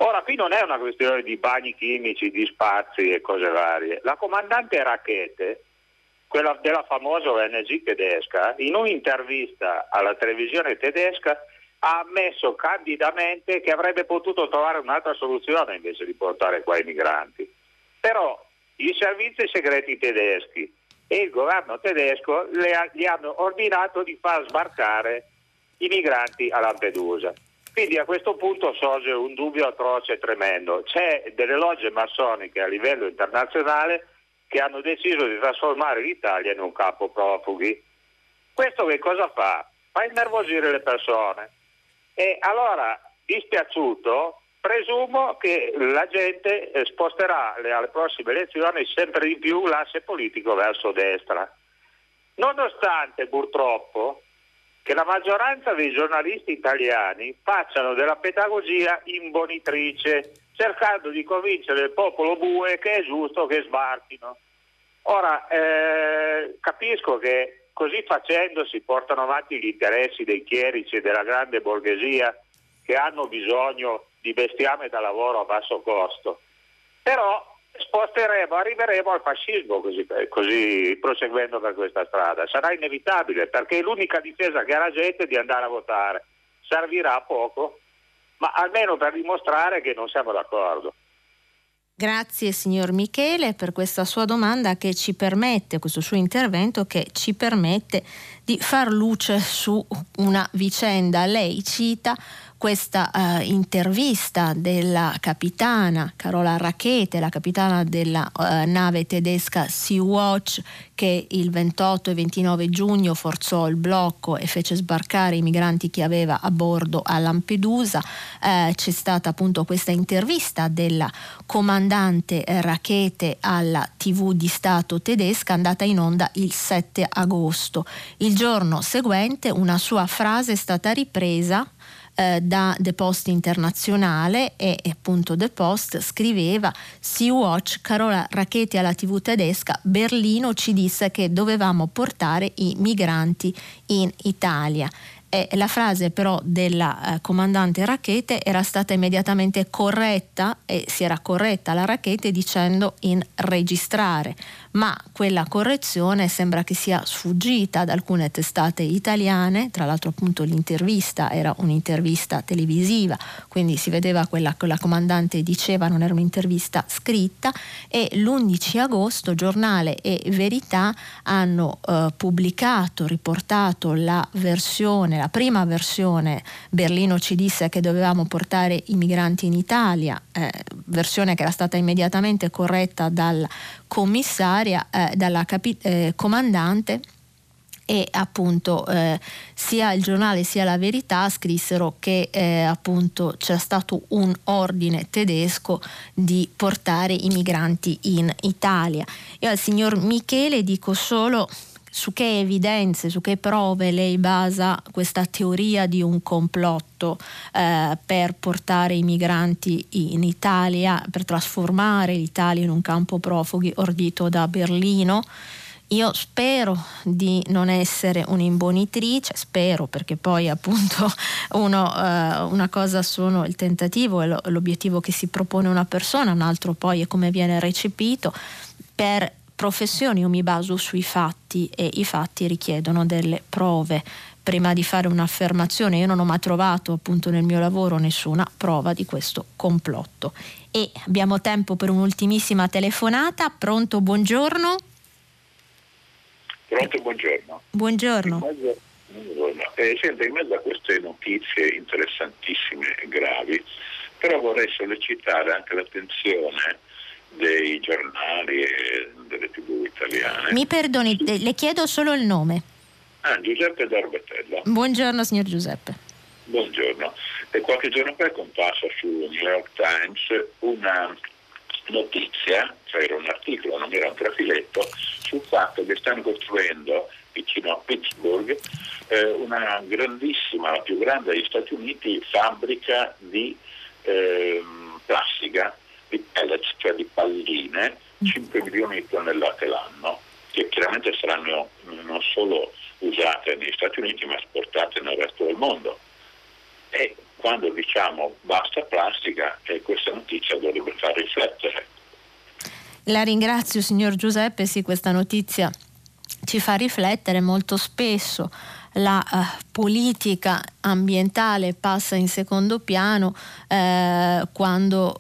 Ora, qui non è una questione di bagni chimici, di spazi e cose varie. La comandante Rackete, quella della famosa ONG tedesca, in un'intervista alla televisione tedesca ha ammesso candidamente che avrebbe potuto trovare un'altra soluzione invece di portare qua i migranti. Però i servizi segreti tedeschi e il governo tedesco gli hanno ordinato di far sbarcare i migranti a Lampedusa. Quindi a questo punto sorge un dubbio atroce e tremendo. C'è delle logge massoniche a livello internazionale che hanno deciso di trasformare l'Italia in un campo profughi. Questo che cosa fa? Fa innervosire le persone. E allora, dispiaciuto, presumo che la gente sposterà alle prossime elezioni sempre di più l'asse politico verso destra. Nonostante, purtroppo, che la maggioranza dei giornalisti italiani facciano della pedagogia imbonitrice, cercando di convincere il popolo bue che è giusto che sbarchino. Ora, capisco che così facendo si portano avanti gli interessi dei chierici e della grande borghesia che hanno bisogno di bestiame da lavoro a basso costo, però arriveremo al fascismo così proseguendo per questa strada. Sarà inevitabile, perché l'unica difesa che ha la gente è di andare a votare. Servirà a poco, ma almeno per dimostrare che non siamo d'accordo. Grazie signor Michele per questa sua domanda che ci permette, questo suo intervento che ci permette di far luce su una vicenda. Lei cita questa intervista della capitana Carola Rackete, la capitana della nave tedesca Sea-Watch, che il 28 e 29 giugno forzò il blocco e fece sbarcare i migranti che aveva a bordo a Lampedusa. C'è stata appunto questa intervista della comandante Rackete alla TV di Stato tedesca, andata in onda il 7 agosto. Il giorno seguente una sua frase è stata ripresa da The Post internazionale e appunto The Post scriveva: Sea-Watch, Carola Rackete alla TV tedesca, Berlino ci disse che dovevamo portare i migranti in Italia. La frase però della comandante Rackete era stata immediatamente corretta e si era corretta la Rackete dicendo in registrare, ma quella correzione sembra che sia sfuggita ad alcune testate italiane. Tra l'altro appunto l'intervista era un'intervista televisiva, quindi si vedeva quella che la comandante diceva, non era un'intervista scritta. E l'11 agosto Giornale e Verità hanno pubblicato, riportato la prima versione, Berlino ci disse che dovevamo portare i migranti in Italia, versione che era stata immediatamente corretta dal commissaria, dalla comandante. E appunto sia il Giornale sia la Verità scrissero che appunto c'è stato un ordine tedesco di portare i migranti in Italia. Io al signor Michele dico solo: su che evidenze, su che prove lei basa questa teoria di un complotto per portare i migranti in Italia, per trasformare l'Italia in un campo profughi ordito da Berlino? Io spero di non essere un'imbonitrice, spero, perché poi appunto una cosa sono il tentativo e l'obiettivo che si propone una persona, un altro poi è come viene recepito. Per professioni io mi baso sui fatti e i fatti richiedono delle prove prima di fare un'affermazione. Io non ho mai trovato appunto nel mio lavoro nessuna prova di questo complotto. E abbiamo tempo per un'ultimissima telefonata. Pronto, buongiorno. Pronto, buongiorno. Buongiorno. Senta, in mezzo a queste notizie interessantissime e gravi però vorrei sollecitare anche l'attenzione dei giornali e delle tv italiane. Mi perdoni, le chiedo solo il nome. Giuseppe D'Arbetello. Buongiorno signor Giuseppe. Buongiorno. E qualche giorno fa è comparsa su New York Times una notizia, cioè era un articolo, non era un trafiletto, sul fatto che stanno costruendo vicino a Pittsburgh una grandissima, la più grande degli Stati Uniti, fabbrica di plastica, di pellets, cioè di palline, 5 milioni di tonnellate l'anno, che chiaramente saranno non solo usate negli Stati Uniti ma esportate nel resto del mondo. E quando diciamo basta plastica, questa notizia dovrebbe far riflettere. La ringrazio signor Giuseppe, sì, questa notizia ci fa riflettere molto spesso. La politica ambientale passa in secondo piano quando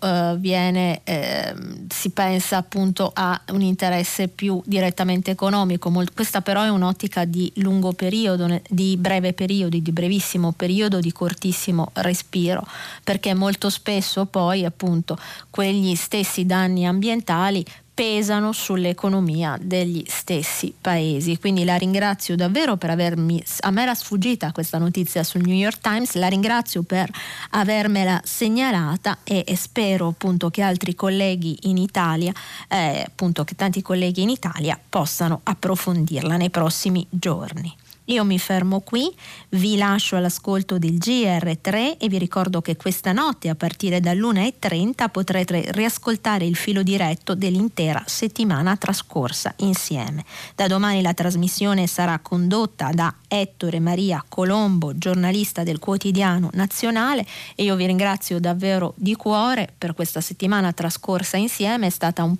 si pensa appunto a un interesse più direttamente economico. Questa però è un'ottica di lungo periodo, di breve periodo, di brevissimo periodo, di cortissimo respiro, perché molto spesso poi appunto quegli stessi danni ambientali pesano sull'economia degli stessi paesi. Quindi la ringrazio davvero per avermi, a me era sfuggita questa notizia sul New York Times, la ringrazio per avermela segnalata e spero appunto che altri colleghi in Italia, appunto che tanti colleghi in Italia possano approfondirla nei prossimi giorni. Io mi fermo qui, vi lascio all'ascolto del GR3 e vi ricordo che questa notte a partire dall'1:30 potrete riascoltare il filo diretto dell'intera settimana trascorsa insieme. Da domani la trasmissione sarà condotta da Ettore Maria Colombo, giornalista del Quotidiano Nazionale, e io vi ringrazio davvero di cuore per questa settimana trascorsa insieme, è stato un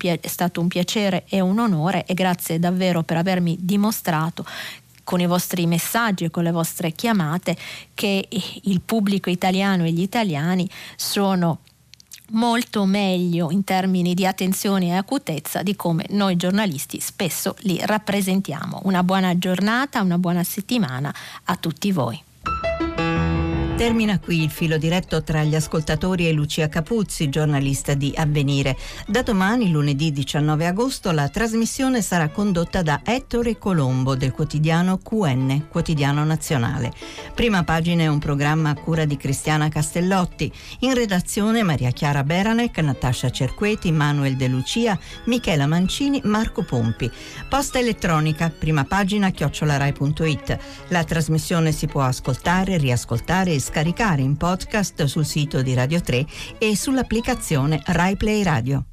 piacere e un onore, e grazie davvero per avermi dimostrato con i vostri messaggi e con le vostre chiamate che il pubblico italiano e gli italiani sono molto meglio in termini di attenzione e acutezza di come noi giornalisti spesso li rappresentiamo. Una buona giornata, una buona settimana a tutti voi. Termina qui il filo diretto tra gli ascoltatori e Lucia Capuzzi, giornalista di Avvenire. Da domani, lunedì 19 agosto, la trasmissione sarà condotta da Ettore Colombo del quotidiano QN, Quotidiano Nazionale. Prima Pagina è un programma a cura di Cristiana Castellotti. In redazione Maria Chiara Beranec, Natascia Cerqueti, Manuel De Lucia, Michela Mancini, Marco Pompi. Posta elettronica, primapagina@rai.it. La trasmissione si può ascoltare, riascoltare e scaricare in podcast sul sito di Radio 3 e sull'applicazione Rai Play Radio.